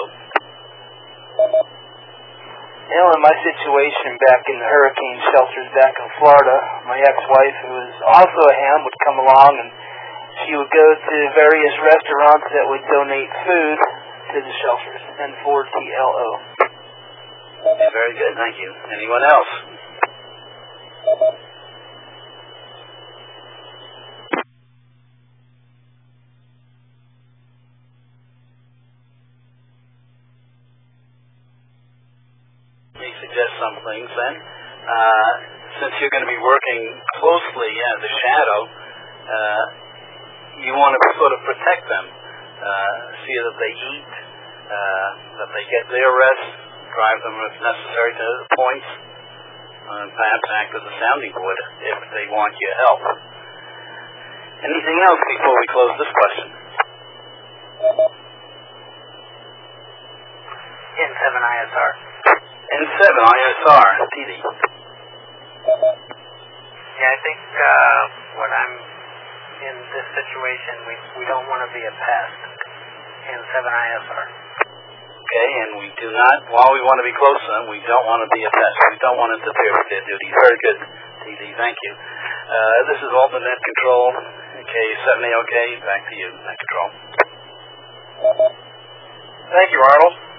You know, in my situation back in the hurricane shelters back in Florida, my ex-wife, who was also a ham, would come along and she would go to various restaurants that would donate food to the shelters. N four T L O. Yeah, very good, thank you. Anyone else? Some things then. Uh, since you're going to be working closely as a shadow, uh, you want to sort of protect them, uh, see that they eat, uh, that they get their rest, drive them if necessary to the points, and perhaps act as a sounding board if they want your help. Anything else before we close this question? N seven I S R. N seven I S R, T D. Yeah, I think uh, when I'm in this situation, we, we don't want to be a pest. N seven I S R. Okay, and we do not, while we want to be close to them, we don't want to be a pest. We don't want to interfere with their duties. Very good, T D, thank you. Uh, this is Altman Net Control, K seven A L K, back to you, Net Control. Thank you, Arnold.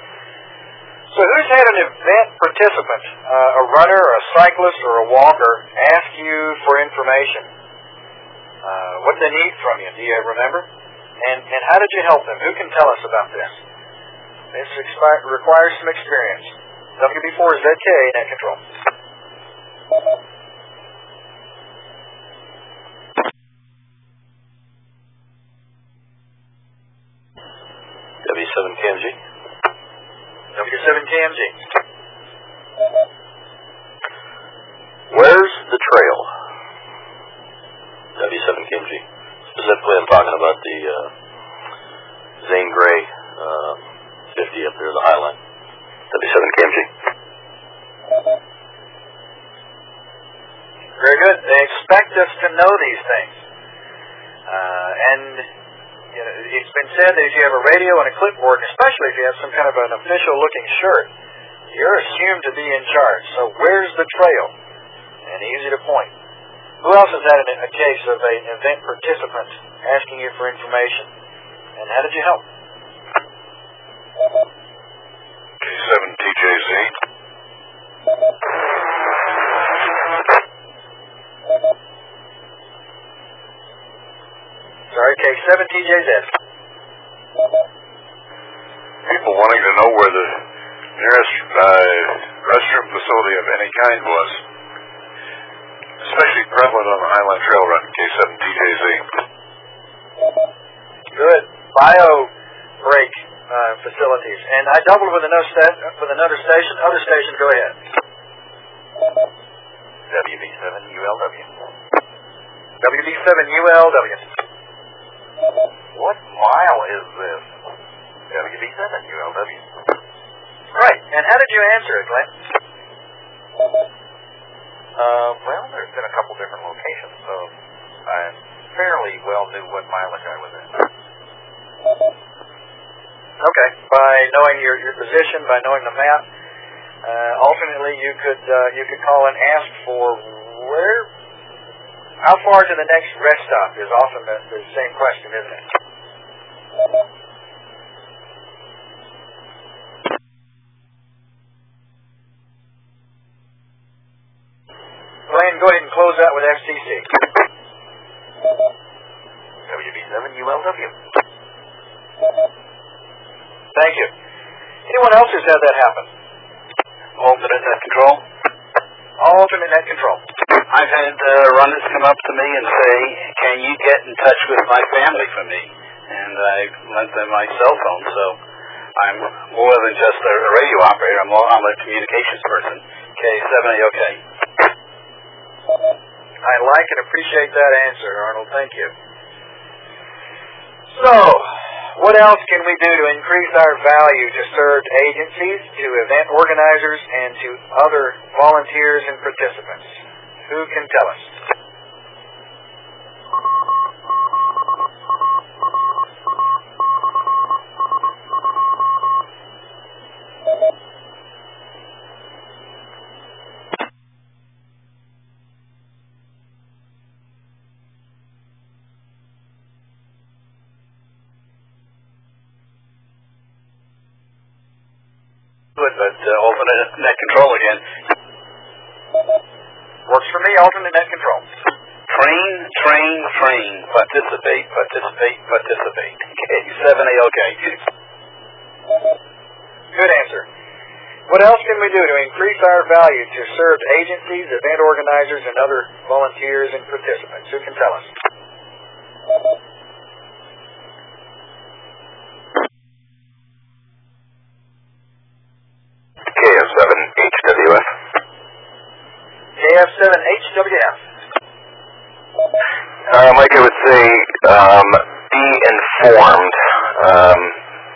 So who's had an event participant, uh, a runner, or a cyclist, or a walker, ask you for information? Uh, what do they need from you? Do you remember? And, and how did you help them? Who can tell us about this? This expi- requires some experience. W B four Z K A, Net Control. W seven K M G. W seven K M G. Where's the trail? W seven K M G. Specifically, I'm talking about the uh, Zane Gray uh, fifty up there, the Highline. W seven K M G. Very good. They expect us to know these things. Uh, and you know, it's been said that if you have a radio and a clipboard, especially if you have some kind of an official-looking shirt, you're assumed to be in charge. So where's the trail? And easy to point. Who else has had a case of an event participant asking you for information? And how did you help? K seven T J Z. Sorry, K seven T J Z. People wanting to know where the nearest uh, restroom facility of any kind was, especially prevalent on the Highline Trail Run. K seven T J Z. Good. Bio break uh, facilities, and I doubled with another stat with another station. Other station, go ahead. W B seven U L W. W B seven U L W. What mile is this? W B seven U L W. Right, and how did you answer it, Glenn? Uh, well, there's been a couple different locations, so I fairly well knew what mileage I was in. Okay, by knowing your, your position, by knowing the map, uh, alternately you could uh, you could call and ask for where, how far to the next rest stop is often the, the same question, isn't it? Go ahead and close out with X T C. W B seven U L W. Thank you. Anyone else who's had that happen? Alternate net control. Alternate net control. I've had uh, runners come up to me and say, "Can you get in touch with my family for me?" And I lent them my cell phone, so I'm more than just a radio operator. I'm, more, I'm a communications person. K seven A L K. I like and appreciate that answer, Arnold. Thank you. So, what else can we do to increase our value to served agencies, to event organizers, and to other volunteers and participants? Who can tell us? Net control again. Works for me, alternate net control. Train, train, train. Participate, participate, participate. K seven A L K. Good answer. What else can we do to increase our value to served agencies, event organizers, and other volunteers and participants? Who can tell us? K F seven H W F. Uh, Mike, I would say um, be informed um,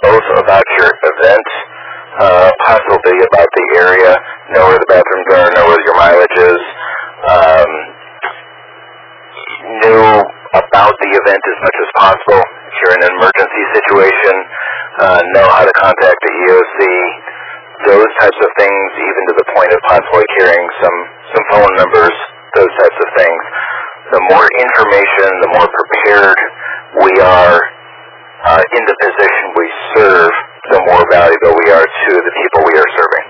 both about your event, uh, possibly about the area, know where the bathrooms are, know where your mileage is, um, know about the event as much as possible. If you're in an emergency situation, uh, know how to contact the E O C. Those types of things, even to the point of possibly carrying some, some phone numbers, those types of things. The more information, the more prepared we are uh, in the position we serve, the more valuable we are to the people we are serving.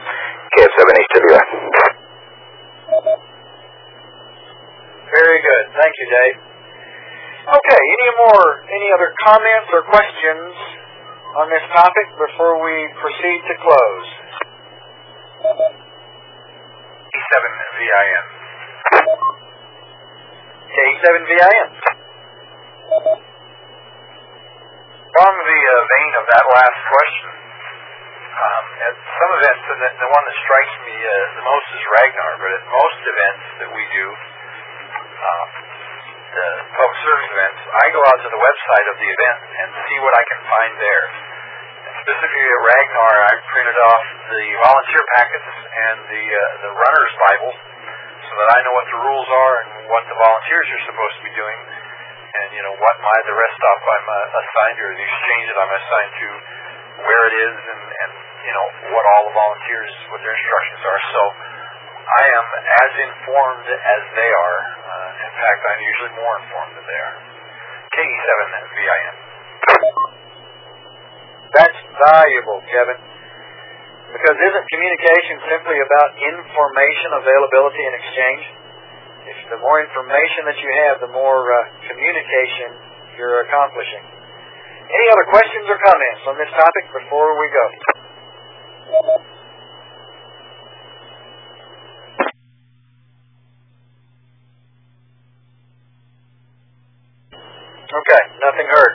K F seven H W F. Very good. Thank you, Dave. Okay, any more, any other comments or questions on this topic before we proceed to close? K seven V I M. K seven V I M. Along the uh, vein of that last question, um, at some events, the, the one that strikes me uh, the most is Ragnar, but at most events that we do, um, the public service events, I go out to the website of the event and see what I can find there. And specifically at Ragnar, I printed off the volunteer packets and the, uh, the runner's Bible so that I know what the rules are and what the volunteers are supposed to be doing. And, you know, what my the rest stop I'm uh, assigned to, or the exchange that I'm assigned to, where it is, and, and, you know, what all the volunteers, what their instructions are. So I am as informed as they are. Uh, in fact, I'm usually more informed than they are. K E seven V I M. That's valuable, Kevin, because isn't communication simply about information availability and exchange? If the more information that you have, the more uh, communication you're accomplishing. Any other questions or comments on this topic before we go? Okay, nothing heard.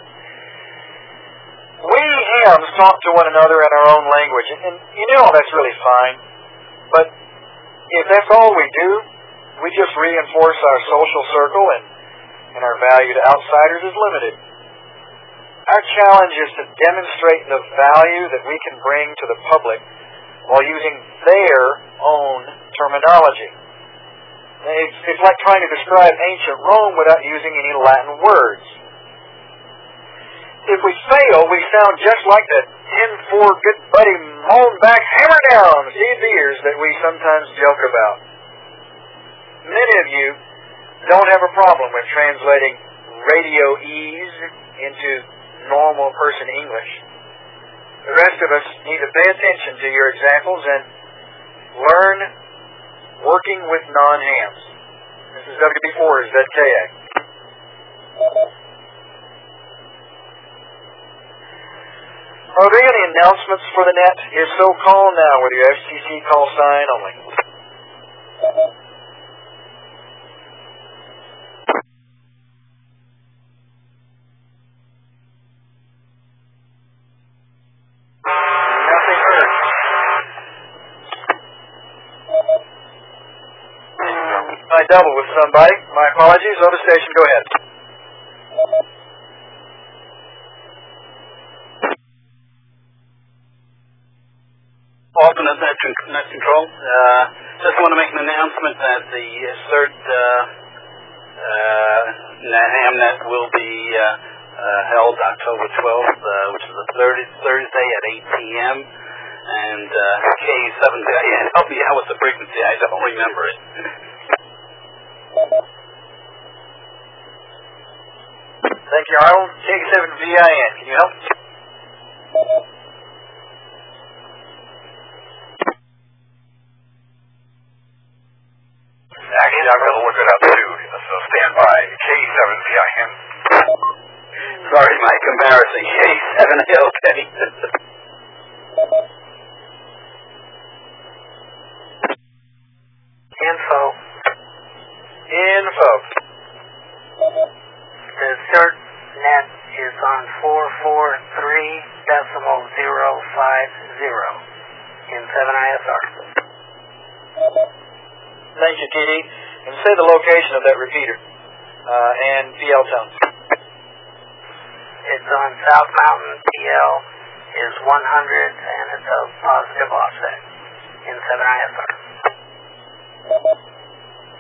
We hams talk to one another in our own language, and, and you know that's really fine, but if that's all we do, we just reinforce our social circle, and, and our value to outsiders is limited. Our challenge is to demonstrate the value that we can bring to the public while using their own terminology. It's, it's like trying to describe ancient Rome without using any Latin words. If we fail, we sound just like that ten four good buddy Moldback hammer down these ears that we sometimes joke about. Many of you don't have a problem with translating radio-ese into normal person English. The rest of us need to pay attention to your examples and learn working with non-hams. This is W B four Z K A. Are there any announcements for the net? If so, call now with your F C C call sign only. Double with somebody. My apologies. Other station, go ahead. Alternate Net Control. Uh, just want to make an announcement that the CERT uh, uh, Hamnet will be uh, uh, held October twelfth, uh, which is a Thursday at eight p m And uh, K seven T J Z. Help me out with the frequency. I don't remember it. Thank you, Arnold. K seven V I N, can you help? Actually, I'm going to look it up too, so stand by. K seven V I N. Sorry, my comparison. K seven A L K. Info. Info. The CERT net is on four four three decimal zero five zero in seven I S R. Thank you, T D. And say the location of that repeater uh, and P L tone. It's on South Mountain. P L is one hundred and it's a positive offset in seven I S R.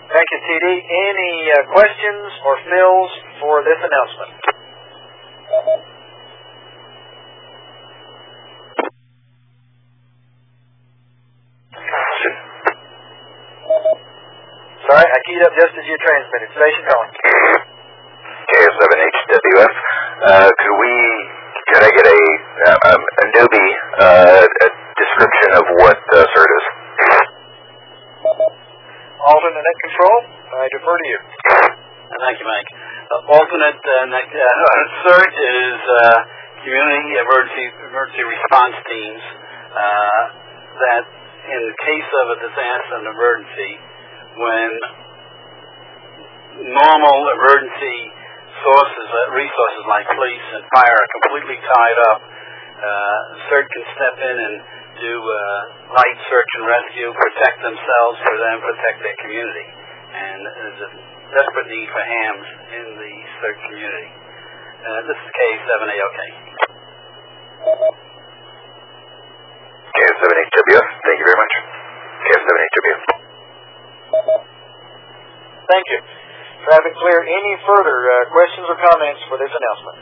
Thank you, T D. Any uh, questions or fills for this announcement? Sorry, I keyed up just as you transmitted. Station calling. K F seven H W F. Uh, could we, could I get a, uh, um, Adobe, uh, a description of what uh, CERT is? Alternate Net Control, I defer to you. Thank you, Mike. Uh, alternate uh, net, uh, CERT is uh, Community Emergency, Emergency Response Teams uh, that, in the case of a disaster and emergency, when normal emergency sources, uh, resources like police and fire are completely tied up, Uh, CERT can step in and do uh, light search and rescue, protect themselves, for them, protect their community. And there's a desperate need for hams in the CERT community. Uh, this is K seven A L K. K seven H W F, thank you very much. K seven H W F. Thank you. Traffic clear. Any further uh, questions or comments for this announcement?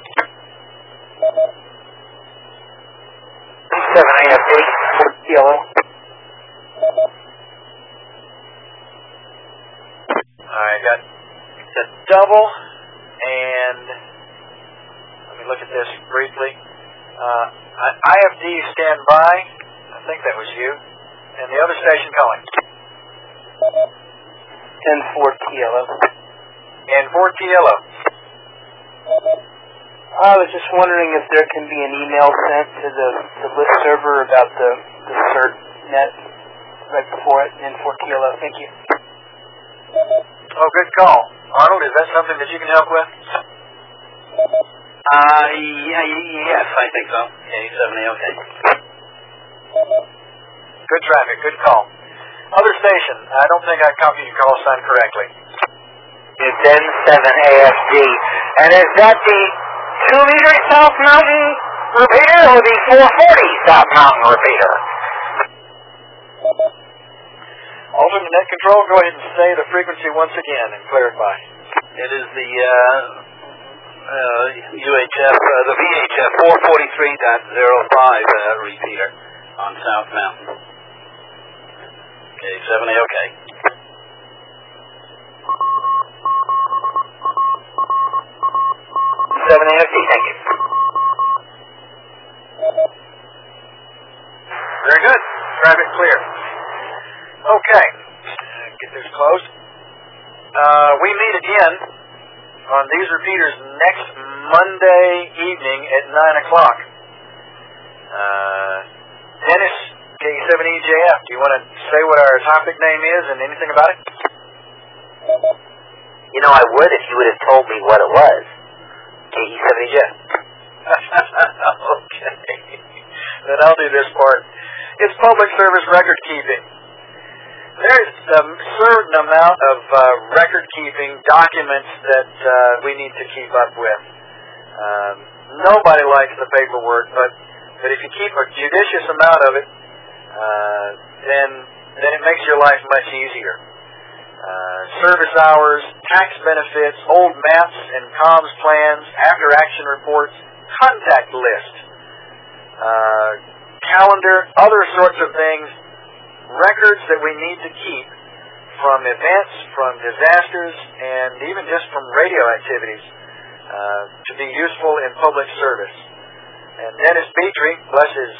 seven I F D, T L O. I got the double, and let me look at this briefly. Uh, I F D stand by. I think that was you. And the other station calling. N four T L O. N four T L O. I was just wondering if there can be an email sent to the, the list server about the, the CERT net right before it, N four T L O. Thank you. Oh, good call. Arnold, is that something that you can help with? Uh, yeah, yes, I think so. K seven A L K. Good traffic, good call. Other station, I don't think I copied your call sign correctly. It's N seven A S D. And is that the two meter South Mountain repeater or the four forty South Mountain repeater? Alternate net control, go ahead and say the frequency once again and clear it by. It is the uh, uh, U H F, uh, the V H F four forty-three point oh five uh, repeater on South Mountain. Okay, seven A O K. seven A F D, thank you. Very good. Traffic clear. Okay. Get this closed. Uh, we meet again on these repeaters next Monday evening at nine o'clock. Uh, Dennis, K seven E J F, do you want to say what our topic name is and anything about it? You know, I would if you would have told me what it was. K E seven E J F. Okay. Then I'll do this part. It's public service record keeping. There's a certain amount of uh, record keeping documents that uh, we need to keep up with. Um, nobody likes the paperwork, but, but if you keep a judicious amount of it, uh, then, then it makes your life much easier. Uh, service hours, tax benefits, old maps and comms plans, after-action reports, contact list, uh, calendar, other sorts of things, records that we need to keep from events, from disasters, and even just from radio activities uh, to be useful in public service. And Dennis Petrie, bless his,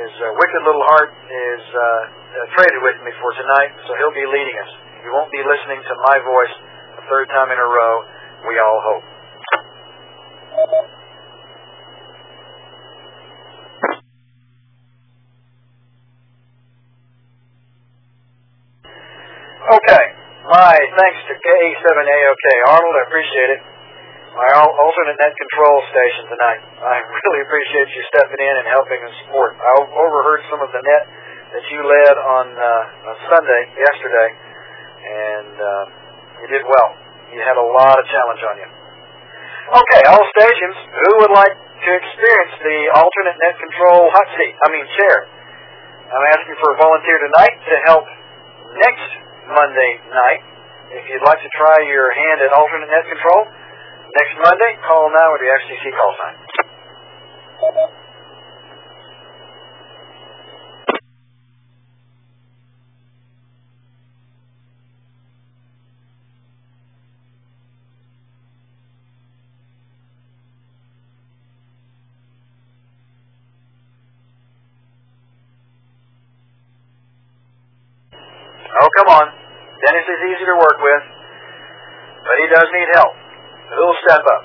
his uh, wicked little heart, is uh, uh, traded with me for tonight, so he'll be leading us. You won't be listening to my voice a third time in a row, we all hope. Okay. My thanks to K E seven A O K. Arnold, I appreciate it. My alternate net control station tonight. I really appreciate you stepping in and helping and support. I overheard some of the net that you led on, uh, on Sunday, yesterday. And uh, you did well. You had a lot of challenge on you. Okay, all stations, who would like to experience the alternate net control hot seat? I mean chair. I'm asking for a volunteer tonight to help next Monday night. If you'd like to try your hand at alternate net control, next Monday, call now at the F C C call sign. Oh, come on. Dennis is easy to work with, but he does need help. Who'll step up?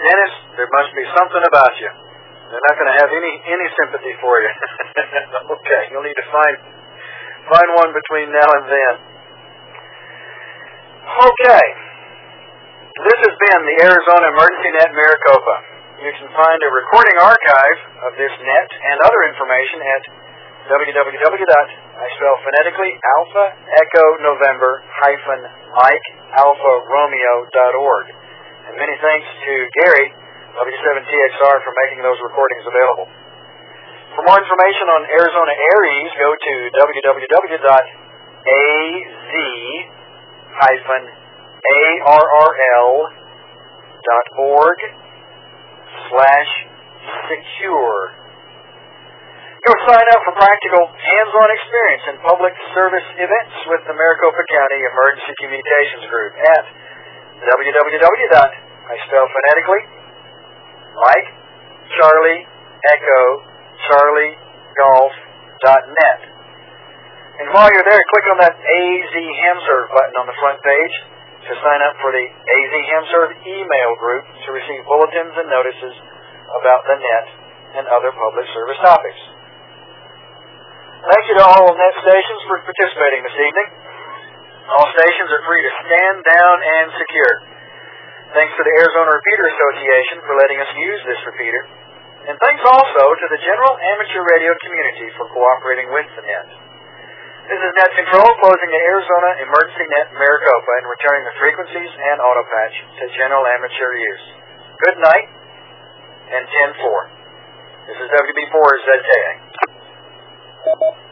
Dennis, there must be something about you. They're not going to have any any sympathy for you. Okay, you'll need to find find one between now and then. Okay, this has been the Arizona Emergency Net Maricopa. You can find a recording archive of this net and other information at www. I spell phonetically Alpha Echo November hyphen Mike Alpha Romeo dot org. And many thanks to Gary, W seven T X R, for making those recordings available. For more information on Arizona Aries, go to w w w dot a z dash arl dot org slash secure. Go sign up for practical hands-on experience in public service events with the Maricopa County Emergency Communications Group at www. I spell phonetically Mike Charlie Echo Charlie Golf dot net. And while you're there, click on that A Z Hamserve button on the front page to sign up for the A Z Hamserve email group to receive bulletins and notices about the net and other public service topics. Thank you to all of Net Stations for participating this evening. All stations are free to stand down and secure. Thanks to the Arizona Repeater Association for letting us use this repeater. And thanks also to the general amateur radio community for cooperating with the net. This is Net Control closing the Arizona Emergency Net Maricopa and returning the frequencies and auto patch to general amateur use. Good night and ten four. This is W B four Z K A.